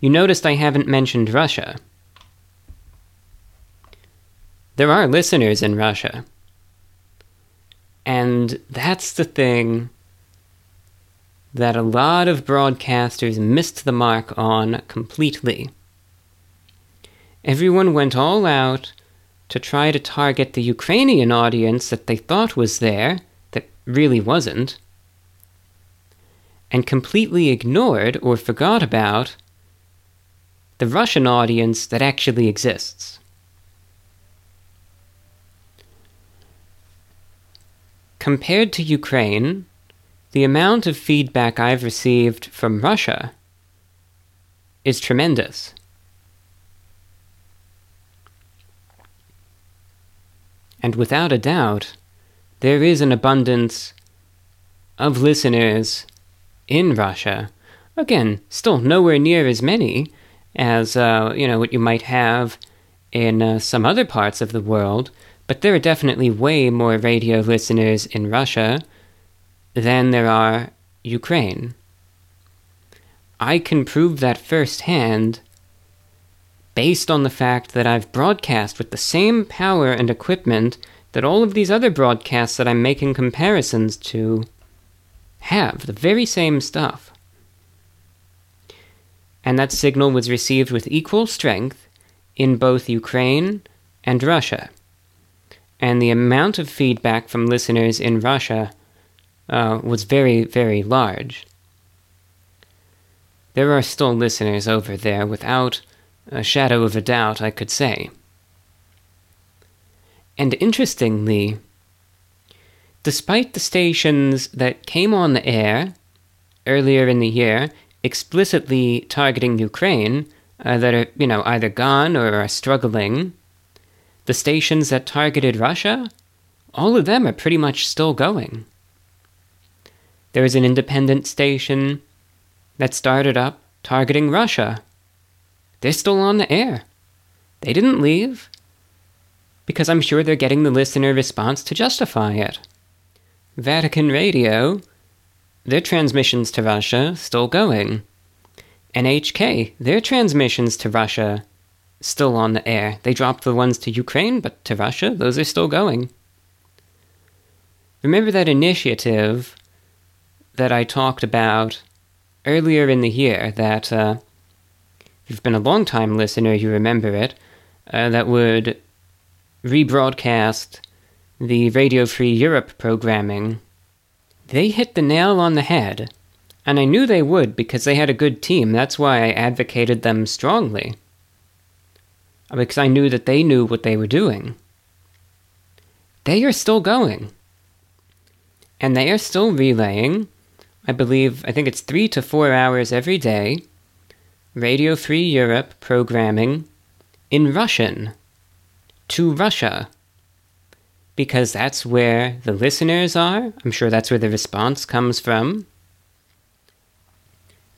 You noticed I haven't mentioned Russia. There are listeners in Russia. And that's the thing that a lot of broadcasters missed the mark on completely. Everyone went all out to try to target the Ukrainian audience that they thought was there, that really wasn't, and completely ignored or forgot about the Russian audience that actually exists. Compared to Ukraine, the amount of feedback I've received from Russia is tremendous. And without a doubt, there is an abundance of listeners in Russia. Again, still nowhere near as many as, uh, you know, what you might have in uh, some other parts of the world, but there are definitely way more radio listeners in Russia than there are Ukraine. I can prove that firsthand based on the fact that I've broadcast with the same power and equipment that all of these other broadcasts that I'm making comparisons to have, the very same stuff. And that signal was received with equal strength in both Ukraine and Russia. And the amount of feedback from listeners in Russia Uh, was very, very large. There are still listeners over there, without a shadow of a doubt, I could say. And interestingly, despite the stations that came on the air earlier in the year, explicitly targeting Ukraine, uh, that are, you know, either gone or are struggling, the stations that targeted Russia, all of them are pretty much still going. There is an independent station that started up targeting Russia. They're still on the air. They didn't leave, because I'm sure they're getting the listener response to justify it. Vatican Radio, their transmissions to Russia, still going. N H K, their transmissions to Russia, still on the air. They dropped the ones to Ukraine, but to Russia, those are still going. Remember that initiative that I talked about earlier in the year, that uh, if you've been a long-time listener, you remember it, uh, that would rebroadcast the Radio Free Europe programming. They hit the nail on the head, and I knew they would because they had a good team. That's why I advocated them strongly, because I knew that they knew what they were doing. They are still going, and they are still relaying, I believe, I think it's three to four hours every day, Radio Free Europe programming in Russian, to Russia, because that's where the listeners are. I'm sure that's where the response comes from.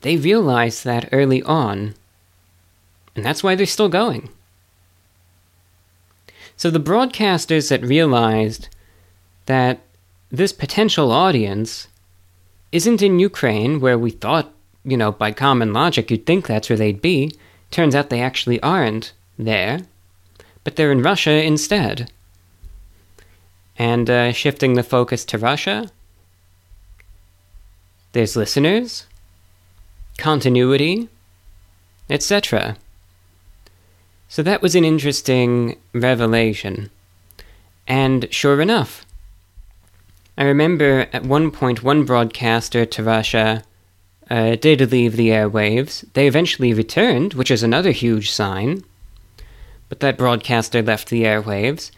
They realized that early on, and that's why they're still going. So the broadcasters that realized that this potential audience isn't in Ukraine, where we thought, you know, by common logic, you'd think that's where they'd be. Turns out they actually aren't there, but they're in Russia instead. And uh, shifting the focus to Russia, There's listeners, continuity, et cetera. So that was an interesting revelation. And sure enough, I remember at one point one broadcaster to Russia uh, did leave the airwaves. They eventually returned, which is another huge sign. But that broadcaster left the airwaves.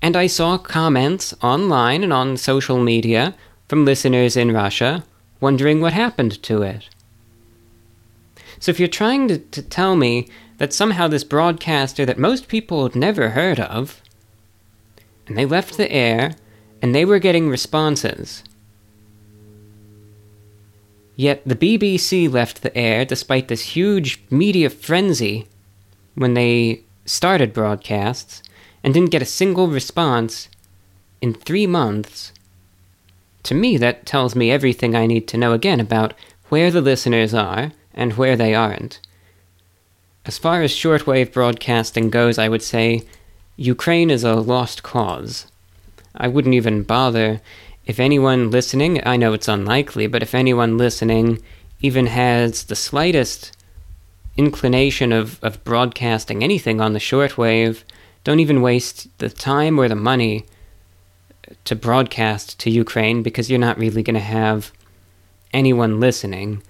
And I saw comments online and on social media from listeners in Russia wondering what happened to it. So if you're trying to, to tell me that somehow this broadcaster that most people had never heard of, and they left the air, and they were getting responses. Yet the B B C left the air despite this huge media frenzy when they started broadcasts, and didn't get a single response in three months. To me, that tells me everything I need to know again about where the listeners are and where they aren't. As far as shortwave broadcasting goes, I would say Ukraine is a lost cause. I wouldn't even bother if anyone listening, I know it's unlikely, but if anyone listening even has the slightest inclination of, of broadcasting anything on the shortwave, don't even waste the time or the money to broadcast to Ukraine because you're not really going to have anyone listening.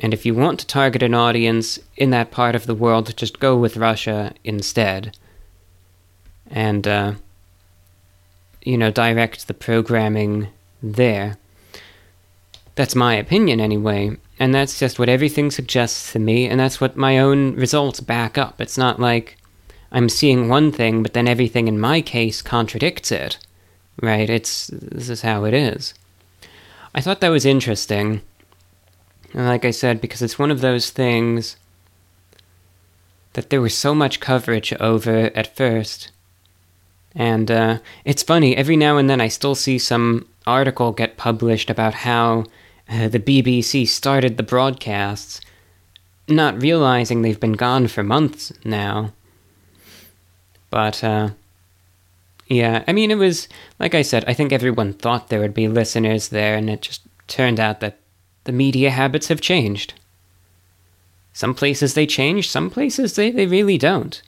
And if you want to target an audience in that part of the world, just go with Russia instead. And, uh, you know, direct the programming there. That's my opinion anyway. And that's just what everything suggests to me, and that's what my own results back up. It's not like I'm seeing one thing, but then everything in my case contradicts it, right? It's this is how it is. I thought that was interesting, and like I said, because it's one of those things that there was so much coverage over at first, and uh, it's funny, every now and then I still see some article get published about how uh, the B B C started the broadcasts, not realizing they've been gone for months now. But, uh, yeah, I mean, it was, like I said, I think everyone thought there would be listeners there, and it just turned out that the media habits have changed. Some places they change, some places they, they really don't.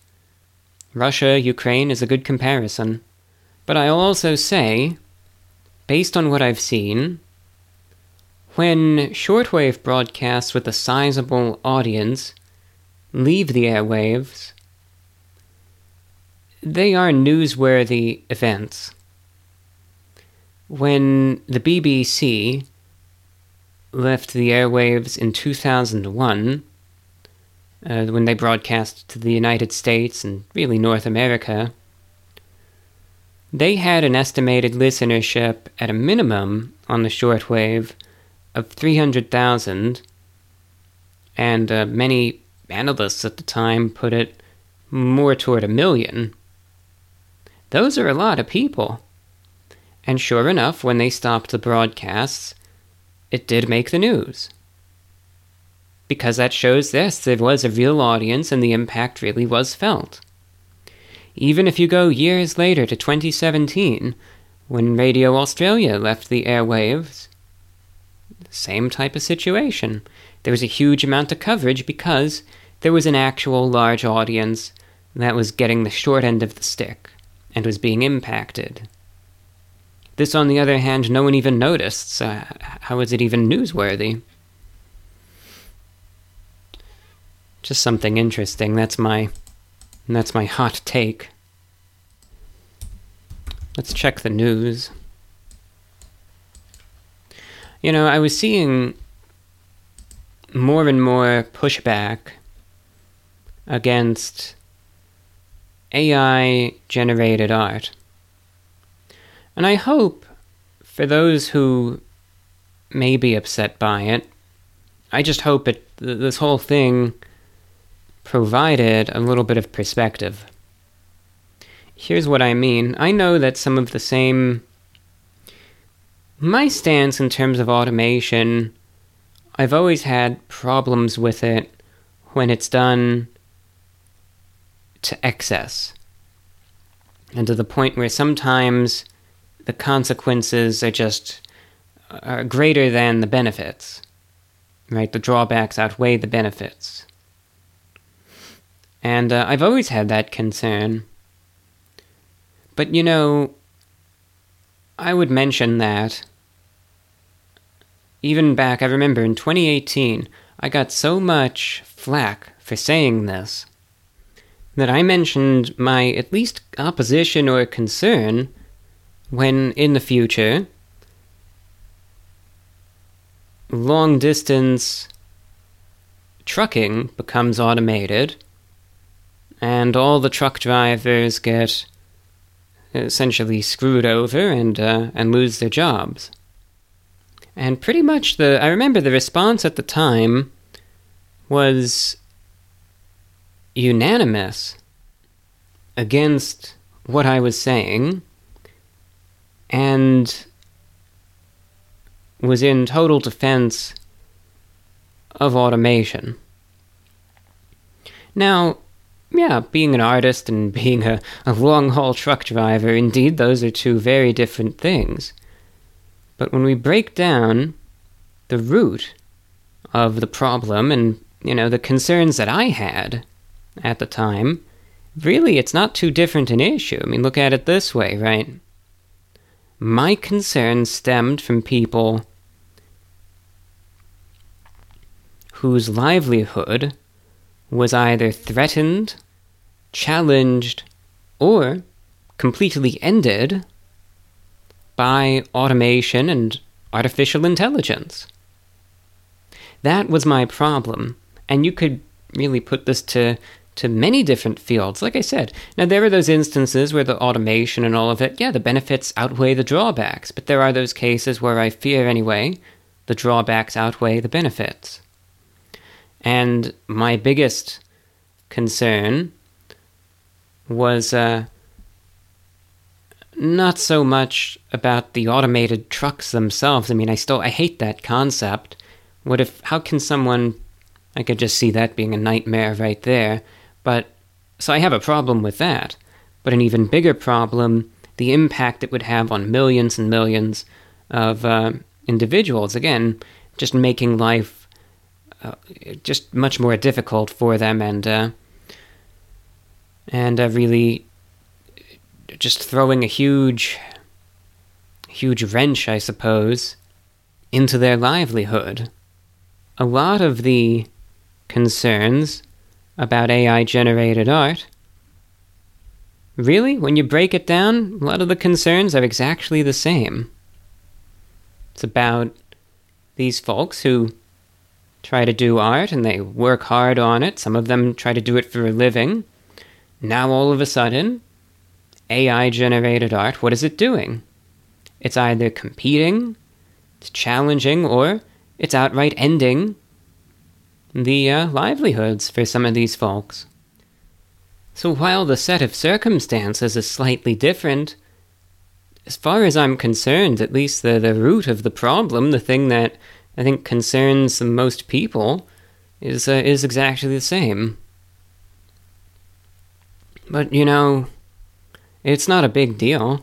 Russia, Ukraine is a good comparison. But I'll also say, based on what I've seen, when shortwave broadcasts with a sizable audience leave the airwaves, they are newsworthy events. When the B B C left the airwaves in two thousand one, uh, when they broadcast to the United States and really North America, they had an estimated listenership at a minimum on the shortwave of three hundred thousand, and uh, many analysts at the time put it more toward a million. Those are a lot of people. And sure enough, when they stopped the broadcasts, it did make the news. Because that shows, yes, there was a real audience and the impact really was felt. Even if you go years later to twenty seventeen, when Radio Australia left the airwaves, same type of situation. There was a huge amount of coverage because there was an actual large audience that was getting the short end of the stick and was being impacted. This, on the other hand, no one even noticed, so how is it even newsworthy? Just something interesting. That's my, that's my hot take. Let's check the news. You know, I was seeing more and more pushback against A I-generated art. And I hope, for those who may be upset by it, I just hope it, th- this whole thing provided a little bit of perspective. Here's what I mean. I know that some of the same... My stance in terms of automation, I've always had problems with it when it's done to excess, and to the point where sometimes the consequences are just are greater than the benefits, right? The drawbacks outweigh the benefits. And uh, I've always had that concern. But, you know, I would mention that even back, I remember in twenty eighteen, I got so much flack for saying this that I mentioned my at least opposition or concern when in the future long-distance trucking becomes automated and all the truck drivers get essentially screwed over and uh, and lose their jobs. And pretty much the, I remember the response at the time was unanimous against what I was saying and was in total defense of automation. Now, yeah, being an artist and being a, a long-haul truck driver, indeed, those are two very different things. But when we break down the root of the problem and, you know, the concerns that I had at the time, really it's not too different an issue. I mean, look at it this way, right? My concern stemmed from people whose livelihood was either threatened, challenged, or completely ended by automation and artificial intelligence. That was my problem. And you could really put this to, to many different fields, like I said. Now, there are those instances where the automation and all of it, yeah, the benefits outweigh the drawbacks, but there are those cases where I fear, anyway, the drawbacks outweigh the benefits. And my biggest concern was uh, not so much about the automated trucks themselves. I mean, I still, I hate that concept. What if, how can someone, I could just see that being a nightmare right there. But, so I have a problem with that. But an even bigger problem, the impact it would have on millions and millions of uh, individuals. Again, just making life Uh, just much more difficult for them and uh, and uh, really just throwing a huge, huge wrench, I suppose, into their livelihood. A lot of the concerns about A I-generated art, really, when you break it down, a lot of the concerns are exactly the same. It's about these folks who try to do art, and they work hard on it. Some of them try to do it for a living. Now, all of a sudden, A I-generated art, what is it doing? It's either competing, it's challenging, or it's outright ending the uh, livelihoods for some of these folks. So while the set of circumstances is slightly different, as far as I'm concerned, at least the, the root of the problem, the thing that I think concerns the most people is uh, is exactly the same. But, you know, it's not a big deal.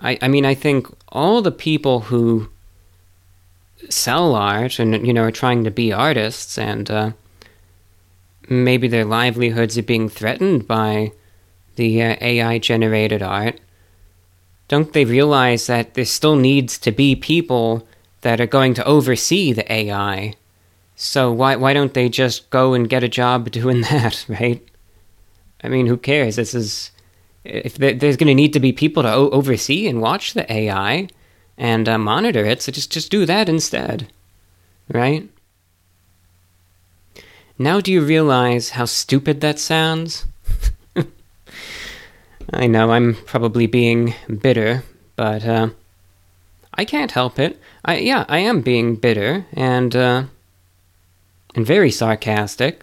I, I mean, I think all the people who sell art and, you know, are trying to be artists and uh, maybe their livelihoods are being threatened by the uh, A I-generated art, don't they realize that there still needs to be people that are going to oversee the A I. So why why don't they just go and get a job doing that, right? I mean, who cares? This is, if there, there's going to need to be people to o- oversee and watch the A I and uh, monitor it, so just, just do that instead, right? Now do you realize how stupid that sounds? I know, I'm probably being bitter, but uh, I can't help it. I, yeah, I am being bitter and uh, and very sarcastic.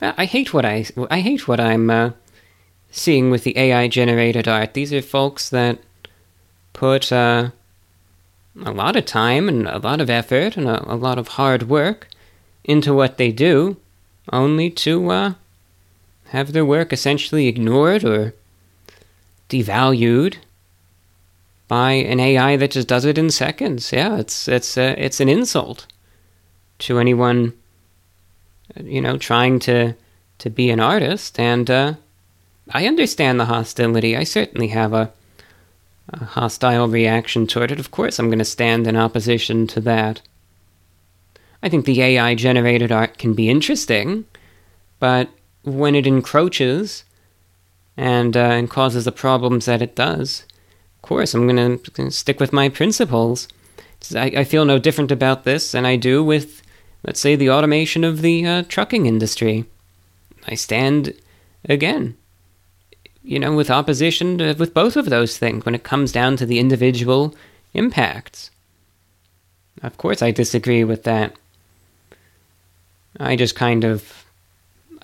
I hate what I I hate what I'm uh, seeing with the A I-generated art. These are folks that put uh, a lot of time and a lot of effort and a, a lot of hard work into what they do, only to uh, have their work essentially ignored or devalued by an A I that just does it in seconds. Yeah, it's it's uh, it's an insult to anyone, you know, trying to to be an artist. And uh, I understand the hostility. I certainly have a, a hostile reaction toward it. Of course, I'm going to stand in opposition to that. I think the A I-generated art can be interesting, but when it encroaches and, uh, and causes the problems that it does, of course, I'm going to stick with my principles. I, I feel no different about this than I do with, let's say, the automation of the uh, trucking industry. I stand, again, you know, with opposition to, with both of those things when it comes down to the individual impacts. Of course, I disagree with that. I just kind of...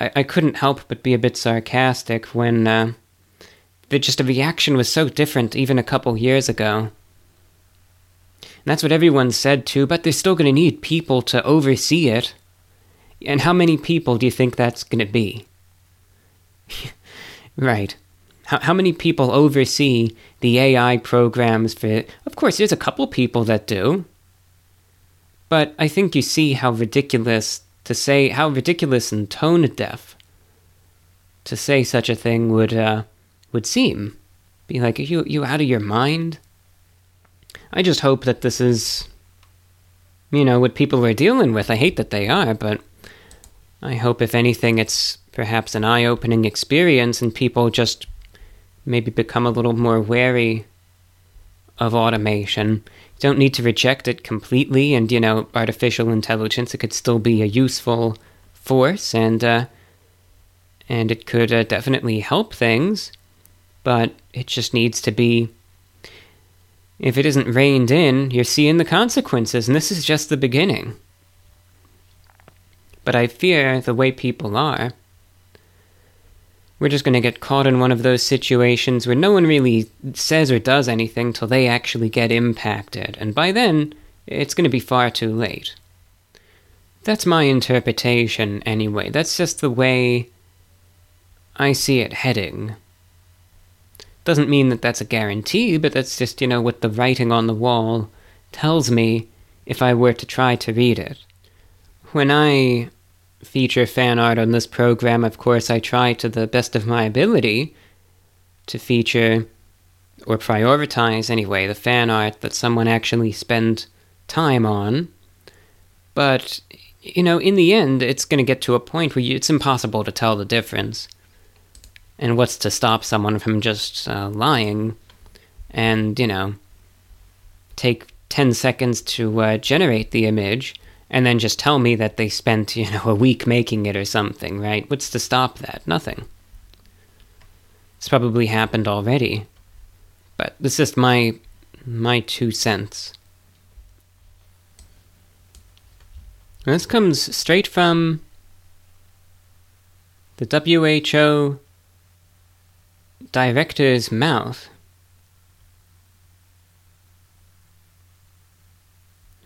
I, I couldn't help but be a bit sarcastic when uh, the, just the reaction was so different even a couple years ago. And that's what everyone said too, but they're still going to need people to oversee it. And how many people do you think that's going to be? Right. How, how many people oversee the A I programs for... Of course, there's a couple people that do. But I think you see how ridiculous to say, how ridiculous and tone-deaf to say such a thing would uh, would seem. Be like, are you, you out of your mind? I just hope that this is, you know, what people are dealing with. I hate that they are, but I hope, if anything, it's perhaps an eye-opening experience and people just maybe become a little more wary of automation. Don't need to reject it completely, and, you know, artificial intelligence, it could still be a useful force, and uh, and it could uh, definitely help things, but it just needs to be, if it isn't reined in, you're seeing the consequences, and this is just the beginning. But I fear the way people are, we're just going to get caught in one of those situations where no one really says or does anything till they actually get impacted. And by then, it's going to be far too late. That's my interpretation, anyway. That's just the way I see it heading. Doesn't mean that that's a guarantee, but that's just, you know, what the writing on the wall tells me if I were to try to read it. When I... feature fan art on this program, of course, I try to the best of my ability to feature, or prioritize anyway, the fan art that someone actually spent time on. But, you know, in the end, it's going to get to a point where you, it's impossible to tell the difference. And what's to stop someone from just uh, lying and, you know, take ten seconds to uh, generate the image, and then just tell me that they spent, you know, a week making it or something, right? What's to stop that? Nothing. It's probably happened already. But it's just my my two cents. And this comes straight from the W H O director's mouth,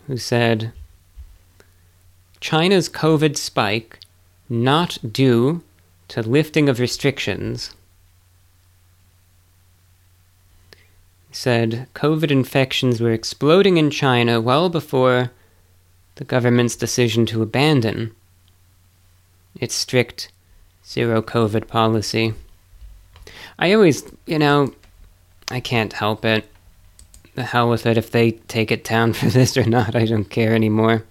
who said... China's COVID spike not due to lifting of restrictions. He said COVID infections were exploding in China well before the government's decision to abandon its strict zero-COVID policy. I always, you know, I can't help it. The hell with it if they take it down for this or not. I don't care anymore.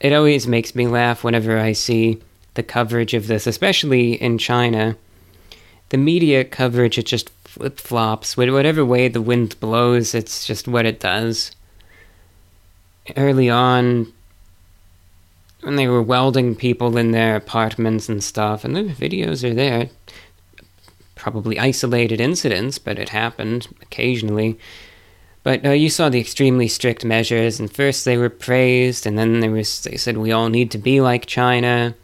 It always makes me laugh whenever I see the coverage of this, especially in China. The media coverage, it just flip-flops. Whatever way the wind blows, it's just what it does. Early on, when they were welding people in their apartments and stuff, and the videos are there, probably isolated incidents, but it happened occasionally. But uh, you saw the extremely strict measures, and first they were praised, and then they, was, they said we all need to be like China.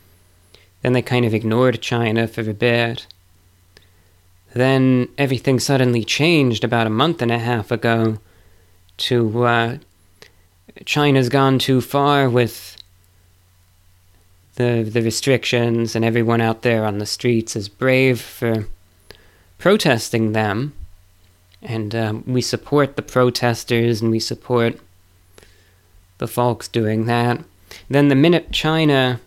Then they kind of ignored China for a bit. Then everything suddenly changed about a month and a half ago to uh, China's gone too far with the the restrictions, and everyone out there on the streets is brave for protesting them. And um, we support the protesters and we support the folks doing that. Then the minute China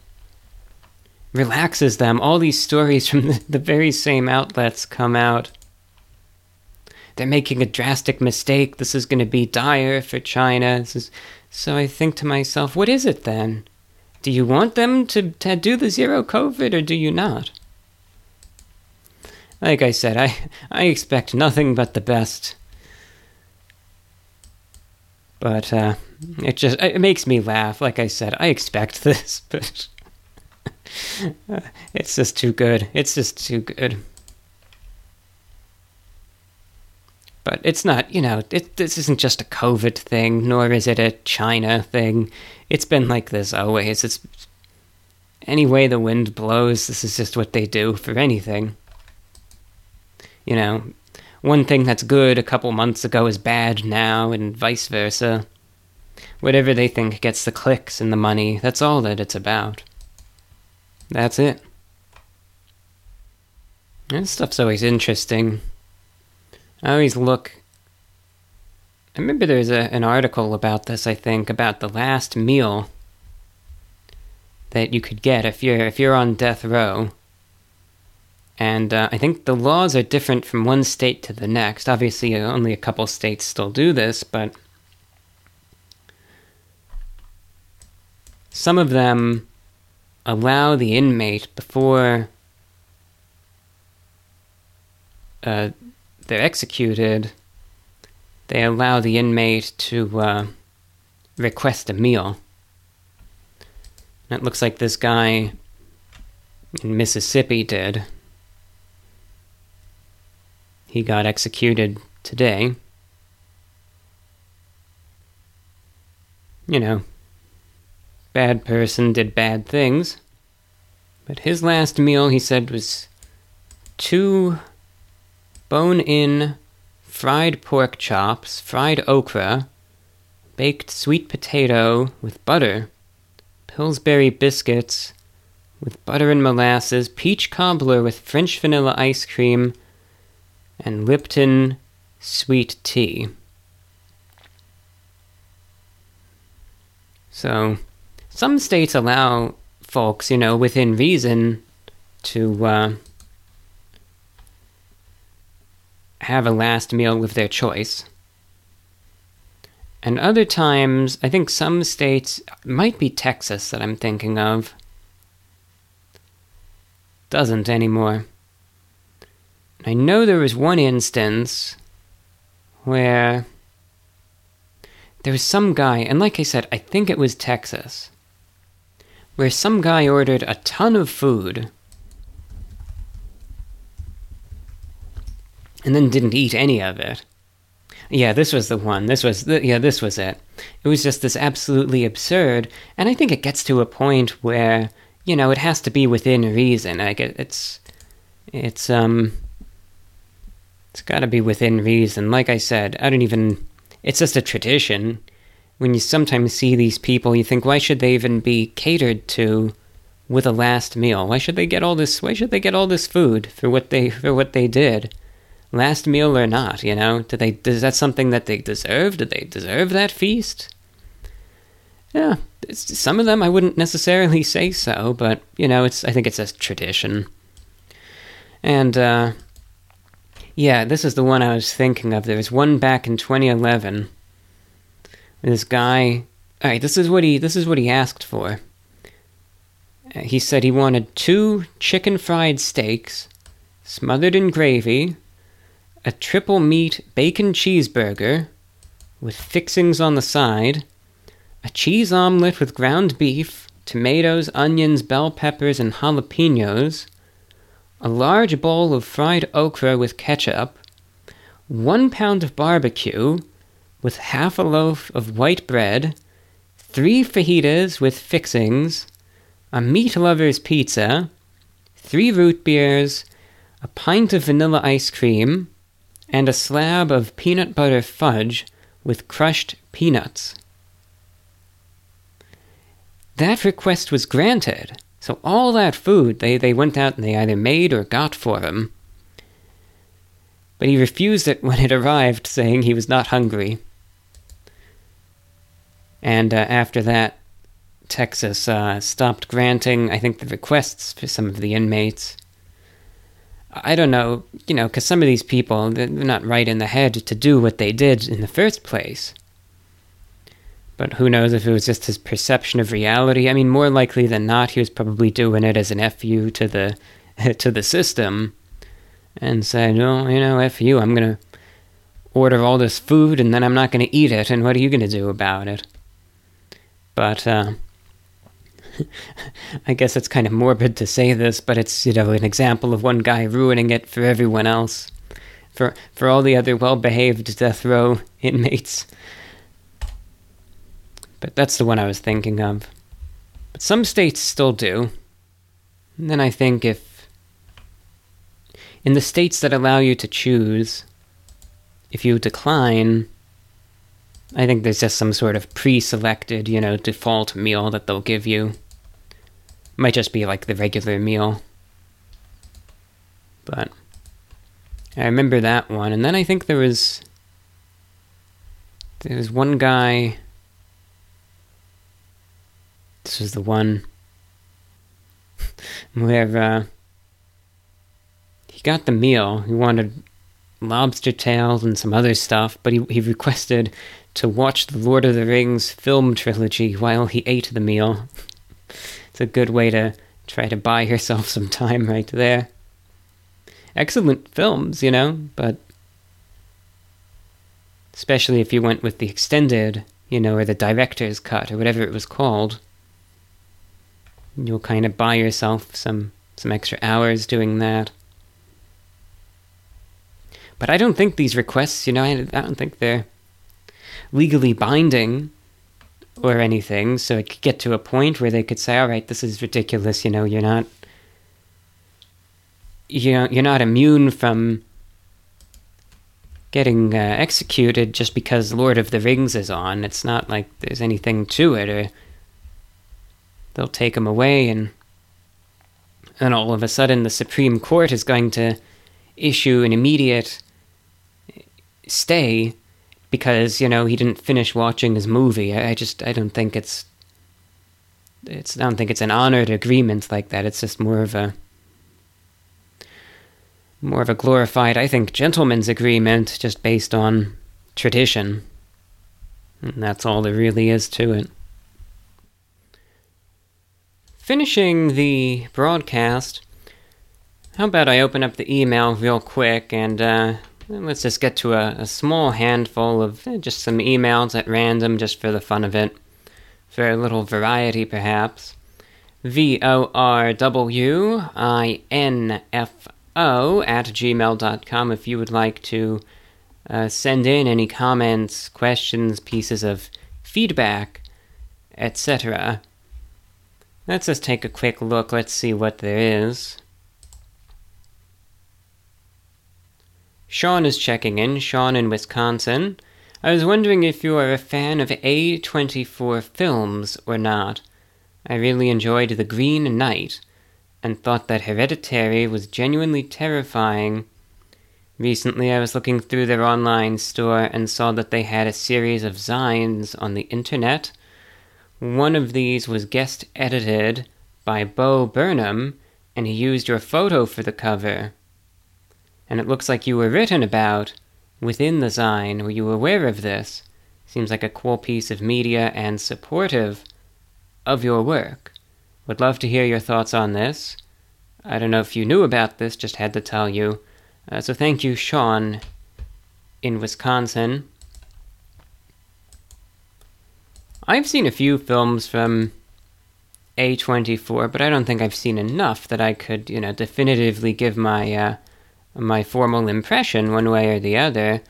relaxes them, all these stories from the, the very same outlets come out. They're making a drastic mistake. This is going to be dire for China. This is... So I think to myself, what is it then? Do you want them to, to do the zero COVID or do you not? Like I said, I, I expect nothing but the best. But uh, it just it makes me laugh. Like I said, I expect this, but it's just too good. It's just too good. But it's not, you know, it, this isn't just a COVID thing, nor is it a China thing. It's been like this always. It's any way the wind blows, this is just what they do for anything. You know, one thing that's good a couple months ago is bad now, and vice versa. Whatever they think gets the clicks and the money, that's all that it's about. That's it. That stuff's always interesting. I always look... I remember there's a, an article about this, I think, about the last meal that you could get if you're, if you're on death row. And uh, I think the laws are different from one state to the next. Obviously, only a couple states still do this, but some of them allow the inmate before uh, they're executed, they allow the inmate to uh, request a meal. And it looks like this guy in Mississippi did. He got executed today. You know, bad person, did bad things. But his last meal, he said, was two bone-in fried pork chops, fried okra, baked sweet potato with butter, Pillsbury biscuits with butter and molasses, peach cobbler with French vanilla ice cream, and Lipton sweet tea. So, some states allow folks, you know, within reason, to uh, have a last meal of their choice. And other times, I think some states, might be Texas that I'm thinking of, doesn't anymore. I know there was one instance where there was some guy, and like I said, I think it was Texas, where some guy ordered a ton of food and then didn't eat any of it. Yeah, this was the one. This was, the, yeah, this was it. It was just this absolutely absurd, and I think it gets to a point where, you know, it has to be within reason. Like, it, it's, it's, um... It's got to be within reason. Like I said, I don't even... It's just a tradition. When you sometimes see these people, you think, why should they even be catered to with a last meal? Why should they get all this... Why should they get all this food for what they for what they did? Last meal or not, you know? Do they? Is that something that they deserve? Do they deserve that feast? Yeah. It's, some of them, I wouldn't necessarily say so, but, you know, it's. I think it's a tradition. And, uh... yeah, this is the one I was thinking of. There was one back in twenty eleven. This guy, all right, this is what he this is what he asked for. He said he wanted two chicken fried steaks, smothered in gravy, a triple meat bacon cheeseburger with fixings on the side, a cheese omelet with ground beef, tomatoes, onions, bell peppers, and jalapenos, a large bowl of fried okra with ketchup, one pound of barbecue with half a loaf of white bread, three fajitas with fixings, a meat lover's pizza, three root beers, a pint of vanilla ice cream, and a slab of peanut butter fudge with crushed peanuts. That request was granted. So all that food, they, they went out and they either made or got for him. but he refused it when it arrived, saying he was not hungry. And uh, after that, Texas uh, stopped granting, I think, the requests for some of the inmates. I don't know, you know, because some of these people, they're not right in the head to do what they did in the first place. But who knows if it was just his perception of reality. I mean, more likely than not, he was probably doing it as an F U to the to the system and said, oh, you know, F you, I'm going to order all this food and then I'm not going to eat it, and what are you going to do about it? But uh, I guess it's kind of morbid to say this, but it's, you know, an example of one guy ruining it for everyone else, for, for all the other well-behaved death row inmates. But that's the one I was thinking of. But some states still do. And then I think if... in the states that allow you to choose, if you decline, I think there's just some sort of pre-selected, you know, default meal that they'll give you. Might just be like the regular meal. But I remember that one. And then I think there was... there was one guy... this was the one where uh, he got the meal. He wanted lobster tails and some other stuff, but he, he requested to watch the Lord of the Rings film trilogy while he ate the meal. It's a good way to try to buy yourself some time right there. Excellent films, you know, but especially if you went with the extended, you know, or the director's cut or whatever it was called. You'll kind of buy yourself some, some extra hours doing that. But I don't think these requests, you know, I, I don't think they're legally binding or anything, so it could get to a point where they could say, all right, this is ridiculous, you know, you're not, you know, you're not immune from getting uh, executed just because Lord of the Rings is on. It's not like there's anything to it, or... they'll take him away, and and all of a sudden the Supreme Court is going to issue an immediate stay because, you know, he didn't finish watching his movie. I, I just I don't think it's it's I don't think it's an honored agreement like that. It's just more of a more of a glorified, I think, gentleman's agreement just based on tradition. And that's all there really is to it. Finishing the broadcast, how about I open up the email real quick, and uh, let's just get to a, a small handful of just some emails at random, just for the fun of it, for a little variety perhaps. V O R W I N F O at gmail dot com if you would like to uh, send in any comments, questions, pieces of feedback, et cetera. Let's just take a quick look. Let's see what there is. Sean is checking in. Sean in Wisconsin. I was wondering if you are a fan of A twenty-four films or not. I really enjoyed The Green Knight and thought that Hereditary was genuinely terrifying. Recently, I was looking through their online store and saw that they had a series of zines on the internet. One of these was guest edited by Beau Burnham, and he used your photo for the cover. And it looks like you were written about within the zine. Were you aware of this? Seems like a cool piece of media and supportive of your work. Would love to hear your thoughts on this. I don't know if you knew about this, just had to tell you. Uh, so thank you, Sean, in Wisconsin. I've seen a few films from A twenty-four, but I don't think I've seen enough that I could, you know, definitively give my uh, my formal impression one way or the other.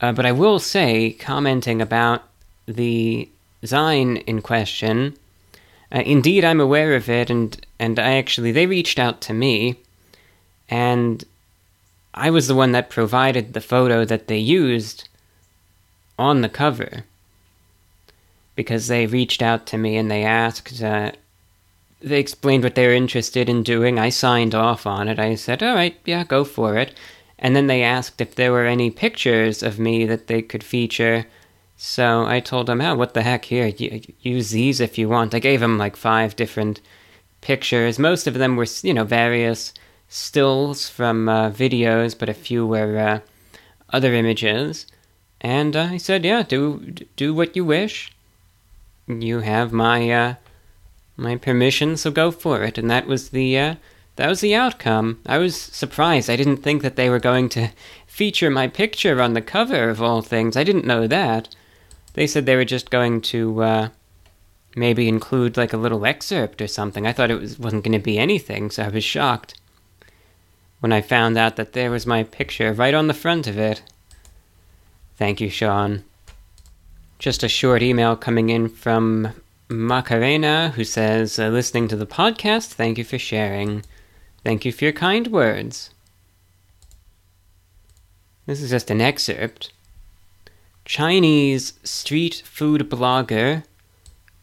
Uh, but I will say, commenting about the zine in question, uh, indeed I'm aware of it, and, and I actually, they reached out to me, and I was the one that provided the photo that they used on the cover. Because they reached out to me and they asked, uh, they explained what they were interested in doing. I signed off on it. I said, all right, yeah, go for it. And then they asked if there were any pictures of me that they could feature. So I told them, oh, what the heck, here, use these if you want. I gave them like five different pictures. Most of them were, you know, various stills from uh, videos, but a few were uh, other images. And uh, I said, yeah, do do what you wish. You have my uh, my permission, so go for it. And that was the uh, that was the outcome. I was surprised. I didn't think that they were going to feature my picture on the cover of all things. I didn't know that. They said they were just going to uh, maybe include like a little excerpt or something. I thought it was, wasn't going to be anything, so I was shocked when I found out that there was my picture right on the front of it. Thank you, Sean. Just a short email coming in from Macarena, who says, uh, listening to the podcast, thank you for sharing. Thank you for your kind words. This is just an excerpt. Chinese street food blogger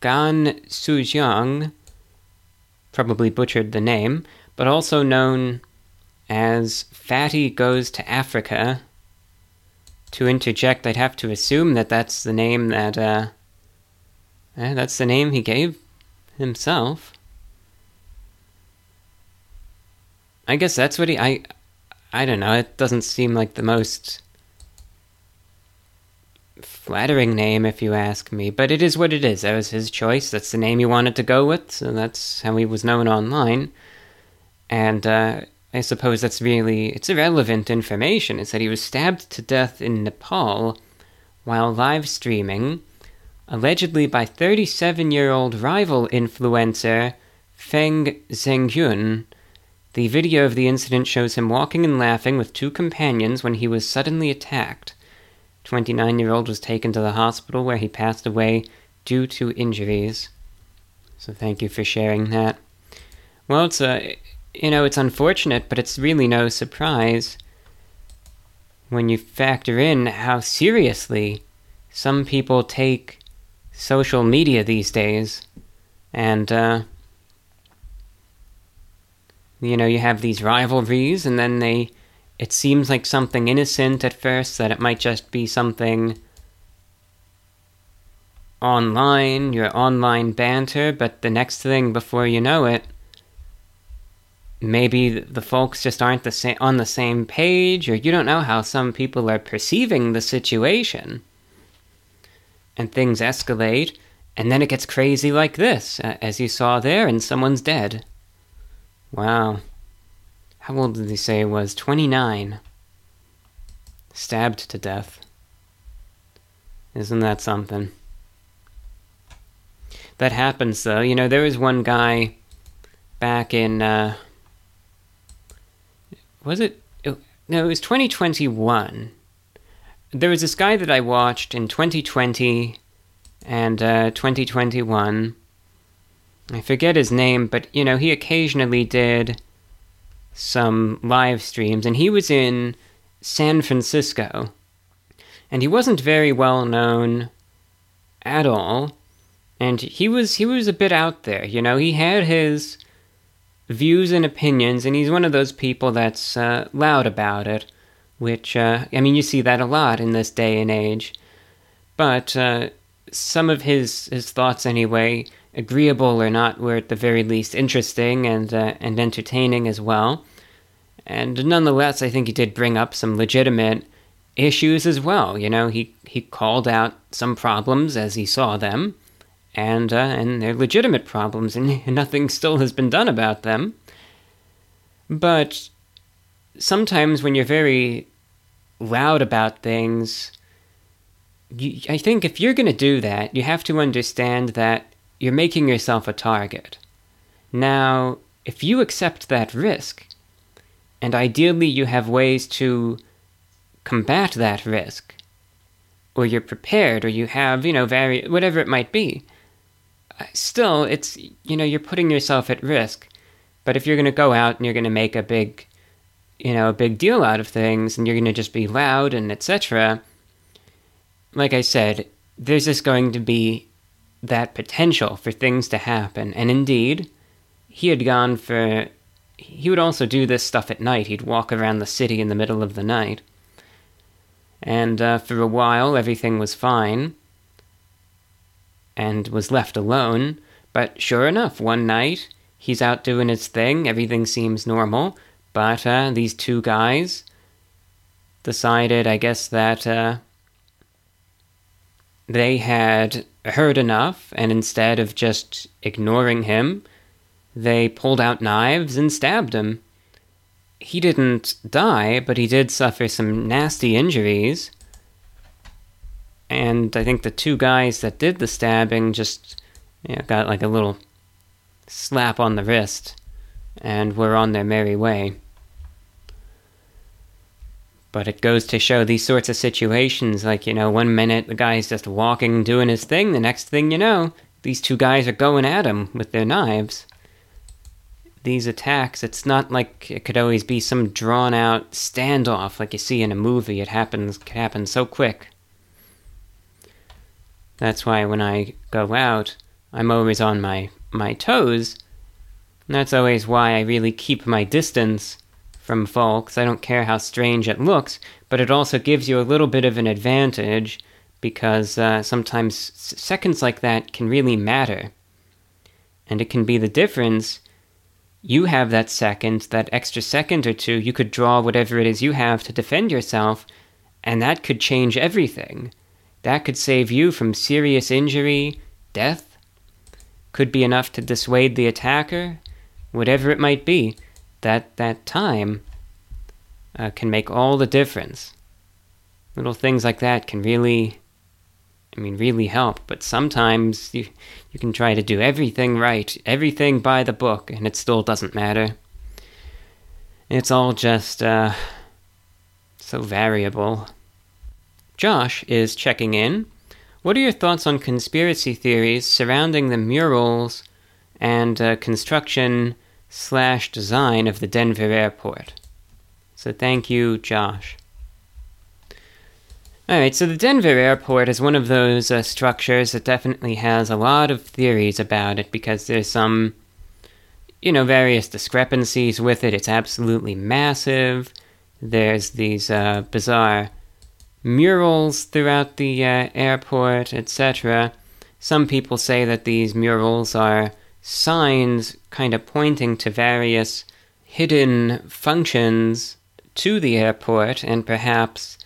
Gan Sujiang, probably butchered the name, but also known as Fatty Goes to Africa. To interject, I'd have to assume that that's the name that, uh, eh, that's the name he gave himself. I guess that's what he, I, I don't know, it doesn't seem like the most flattering name, if you ask me, but it is what it is. That was his choice, that's the name he wanted to go with, so that's how he was known online, and, uh, I suppose that's really, it's irrelevant information. It's that he was stabbed to death in Nepal while live streaming, allegedly by thirty-seven-year-old rival influencer Feng Zengyun. The video of the incident shows him walking and laughing with two companions when he was suddenly attacked. twenty-nine-year-old was taken to the hospital where he passed away due to injuries. So thank you for sharing that. Well, it's a... You know, it's unfortunate, but it's really no surprise when you factor in how seriously some people take social media these days. And, uh, you know, you have these rivalries, and then they, it seems like something innocent at first, that it might just be something online, your online banter, but the next thing before you know it, maybe the folks just aren't the sa- on the same page, or you don't know how some people are perceiving the situation. And things escalate, and then it gets crazy like this, uh, as you saw there, and someone's dead. Wow. How old did they say it was? twenty-nine. Stabbed to death. Isn't that something? That happens, though. You know, there was one guy back in... Uh, Was it? No, it was twenty twenty-one. There was this guy that I watched in twenty twenty and uh, twenty twenty-one. I forget his name, but, you know, he occasionally did some live streams, and he was in San Francisco. And he wasn't very well known at all. And he was he was a bit out there, you know. He had his views and opinions, and he's one of those people that's uh, loud about it, which, uh, I mean, you see that a lot in this day and age. But uh, some of his, his thoughts, anyway, agreeable or not, were at the very least interesting and, uh, and entertaining as well. And nonetheless, I think he did bring up some legitimate issues as well. You know, he, he called out some problems as he saw them. And, uh, and they're legitimate problems, and nothing still has been done about them. But sometimes when you're very loud about things, you, I think if you're going to do that, you have to understand that you're making yourself a target. Now, if you accept that risk, and ideally you have ways to combat that risk, or you're prepared, or you have, you know, vari- whatever it might be, still, it's, you know, you're putting yourself at risk. But if you're going to go out and you're going to make a big, you know, a big deal out of things, and you're going to just be loud and et cetera, like I said, there's just going to be that potential for things to happen. And indeed, he had gone for he would also do this stuff at night. He'd walk around the city in the middle of the night. And uh, for a while, everything was fine and was left alone. But sure enough, one night, he's out doing his thing. Everything seems normal. But uh, these two guys decided, I guess, that uh, they had heard enough. And instead of just ignoring him, they pulled out knives and stabbed him. He didn't die, but he did suffer some nasty injuries. And I think the two guys that did the stabbing just you know, got like a little slap on the wrist and were on their merry way. But it goes to show these sorts of situations, like, you know, one minute the guy's just walking, doing his thing, the next thing you know, these two guys are going at him with their knives. These attacks, it's not like it could always be some drawn-out standoff like you see in a movie. It happens it happens so quick. That's why when I go out, I'm always on my, my toes. And that's always why I really keep my distance from folks. I don't care how strange it looks, but it also gives you a little bit of an advantage because uh, sometimes s- seconds like that can really matter. And it can be the difference. You have that second, that extra second or two, you could draw whatever it is you have to defend yourself, and that could change everything. That could save you from serious injury, death, could be enough to dissuade the attacker, whatever it might be. That, that time uh, can make all the difference. Little things like that can really, I mean, really help, but sometimes you, you can try to do everything right, everything by the book, and it still doesn't matter. It's all just, uh, so variable. Josh is checking in. What are your thoughts on conspiracy theories surrounding the murals and uh, construction slash design of the Denver airport? So thank you, Josh. Alright, so the Denver airport is one of those uh, structures that definitely has a lot of theories about it because there's some, you know, various discrepancies with it. It's absolutely massive. There's these uh, bizarre murals throughout the uh, airport, et cetera. Some people say that these murals are signs kind of pointing to various hidden functions to the airport and perhaps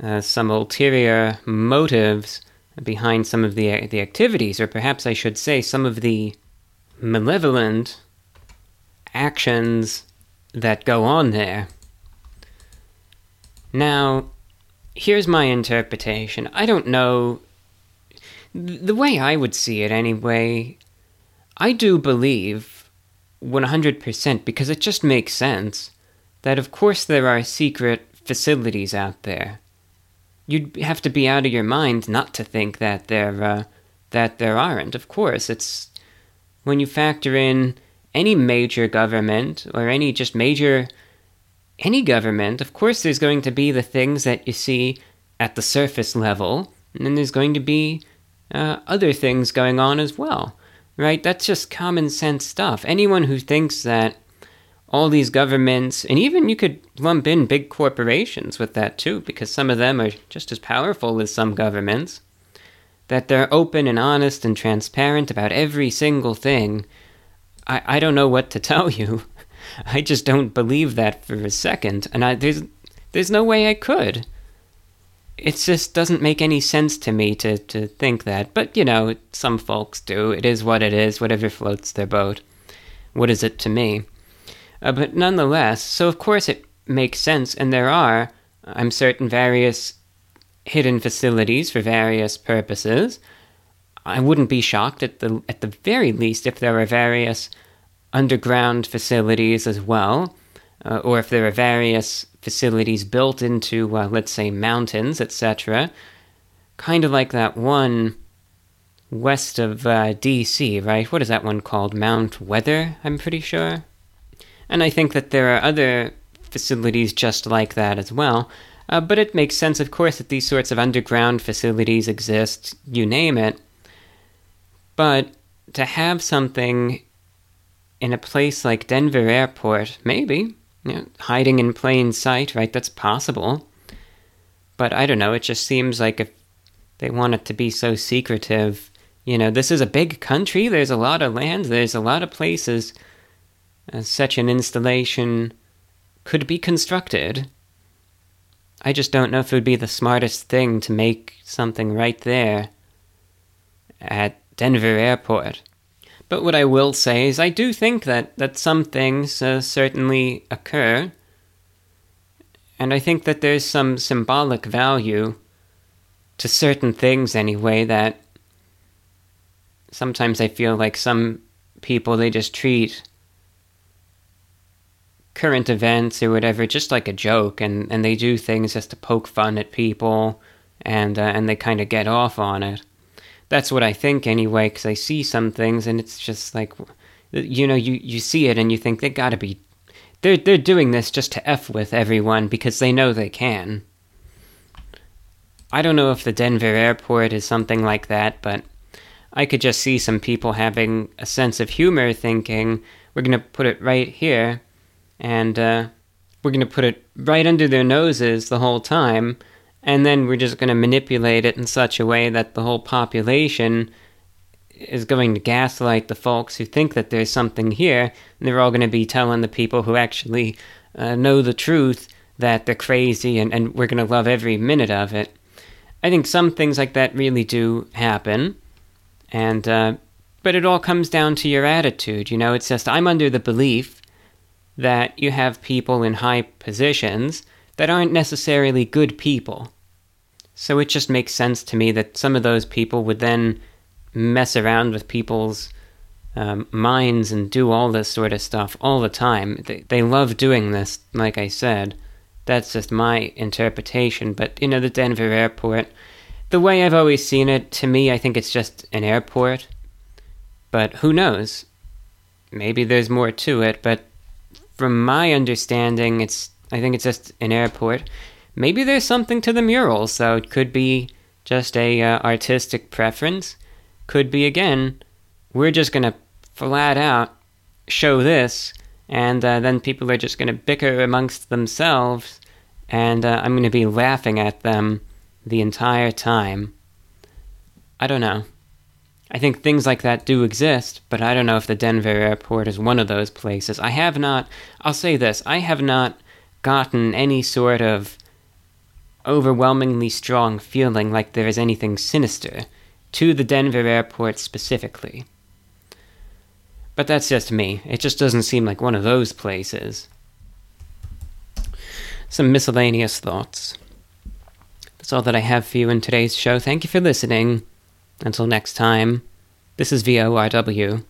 Uh, some ulterior motives behind some of the the activities, or perhaps I should say some of the malevolent actions that go on there. Now, here's my interpretation. I don't know. The way I would see it anyway, I do believe one hundred percent, because it just makes sense, that of course there are secret facilities out there. You'd have to be out of your mind not to think that there uh, that there aren't. Of course, it's when you factor in any major government or any just major any government. Of course, there's going to be the things that you see at the surface level, and then there's going to be uh, other things going on as well, right? That's just common sense stuff. Anyone who thinks that all these governments, and even you could lump in big corporations with that too, because some of them are just as powerful as some governments, that they're open and honest and transparent about every single thing. I, I don't know what to tell you. I just don't believe that for a second, and I, there's, there's no way I could. It just doesn't make any sense to me to, to think that, but you know, some folks do. It is what it is, whatever floats their boat. What is it to me? Uh, but nonetheless, so of course it makes sense, and there are, I'm certain, various hidden facilities for various purposes. I wouldn't be shocked at the at the very least if there are various underground facilities as well, uh, or if there are various facilities built into, uh, let's say, mountains, et cetera. Kind of like that one west of uh, D C, right? What is that one called? Mount Weather, I'm pretty sure. And I think that there are other facilities just like that as well. Uh, but it makes sense, of course, that these sorts of underground facilities exist, you name it. But to have something in a place like Denver Airport, maybe, you know, hiding in plain sight, right? That's possible. But I don't know, it just seems like if they want it to be so secretive, you know, this is a big country, there's a lot of land, there's a lot of places, uh, such an installation could be constructed. I just don't know if it would be the smartest thing to make something right there at Denver Airport. But what I will say is I do think that, that some things uh, certainly occur, and I think that there's some symbolic value to certain things anyway that sometimes I feel like some people, they just treat current events or whatever just like a joke, and, and they do things just to poke fun at people, and, uh, and they kind of get off on it. That's what I think anyway, because I see some things and it's just like, you know, you, you see it and you think they gotta be, they're, they're doing this just to F with everyone because they know they can. I don't know if the Denver airport is something like that, but I could just see some people having a sense of humor thinking, we're gonna put it right here, and uh, we're gonna put it right under their noses the whole time, and then we're just going to manipulate it in such a way that the whole population is going to gaslight the folks who think that there's something here, and they're all going to be telling the people who actually uh, know the truth that they're crazy, and, and we're going to love every minute of it. I think some things like that really do happen, and uh, but it all comes down to your attitude, you know? It's just, I'm under the belief that you have people in high positions that aren't necessarily good people. So it just makes sense to me that some of those people would then mess around with people's um, minds and do all this sort of stuff all the time. They, they love doing this, like I said. That's just my interpretation. But, you know, the Denver airport, the way I've always seen it, to me, I think it's just an airport. But who knows? Maybe there's more to it, but from my understanding, it's I think it's just an airport. Maybe there's something to the murals, so it could be just a uh, artistic preference. Could be, again, we're just going to flat out show this, and uh, then people are just going to bicker amongst themselves, and uh, I'm going to be laughing at them the entire time. I don't know. I think things like that do exist, but I don't know if the Denver airport is one of those places. I have not, I'll say this, I have not gotten any sort of overwhelmingly strong feeling like there is anything sinister to the Denver airport specifically. But that's just me. It just doesn't seem like one of those places. Some miscellaneous thoughts. That's all that I have for you in today's show. Thank you for listening. Until next time, this is V O R W.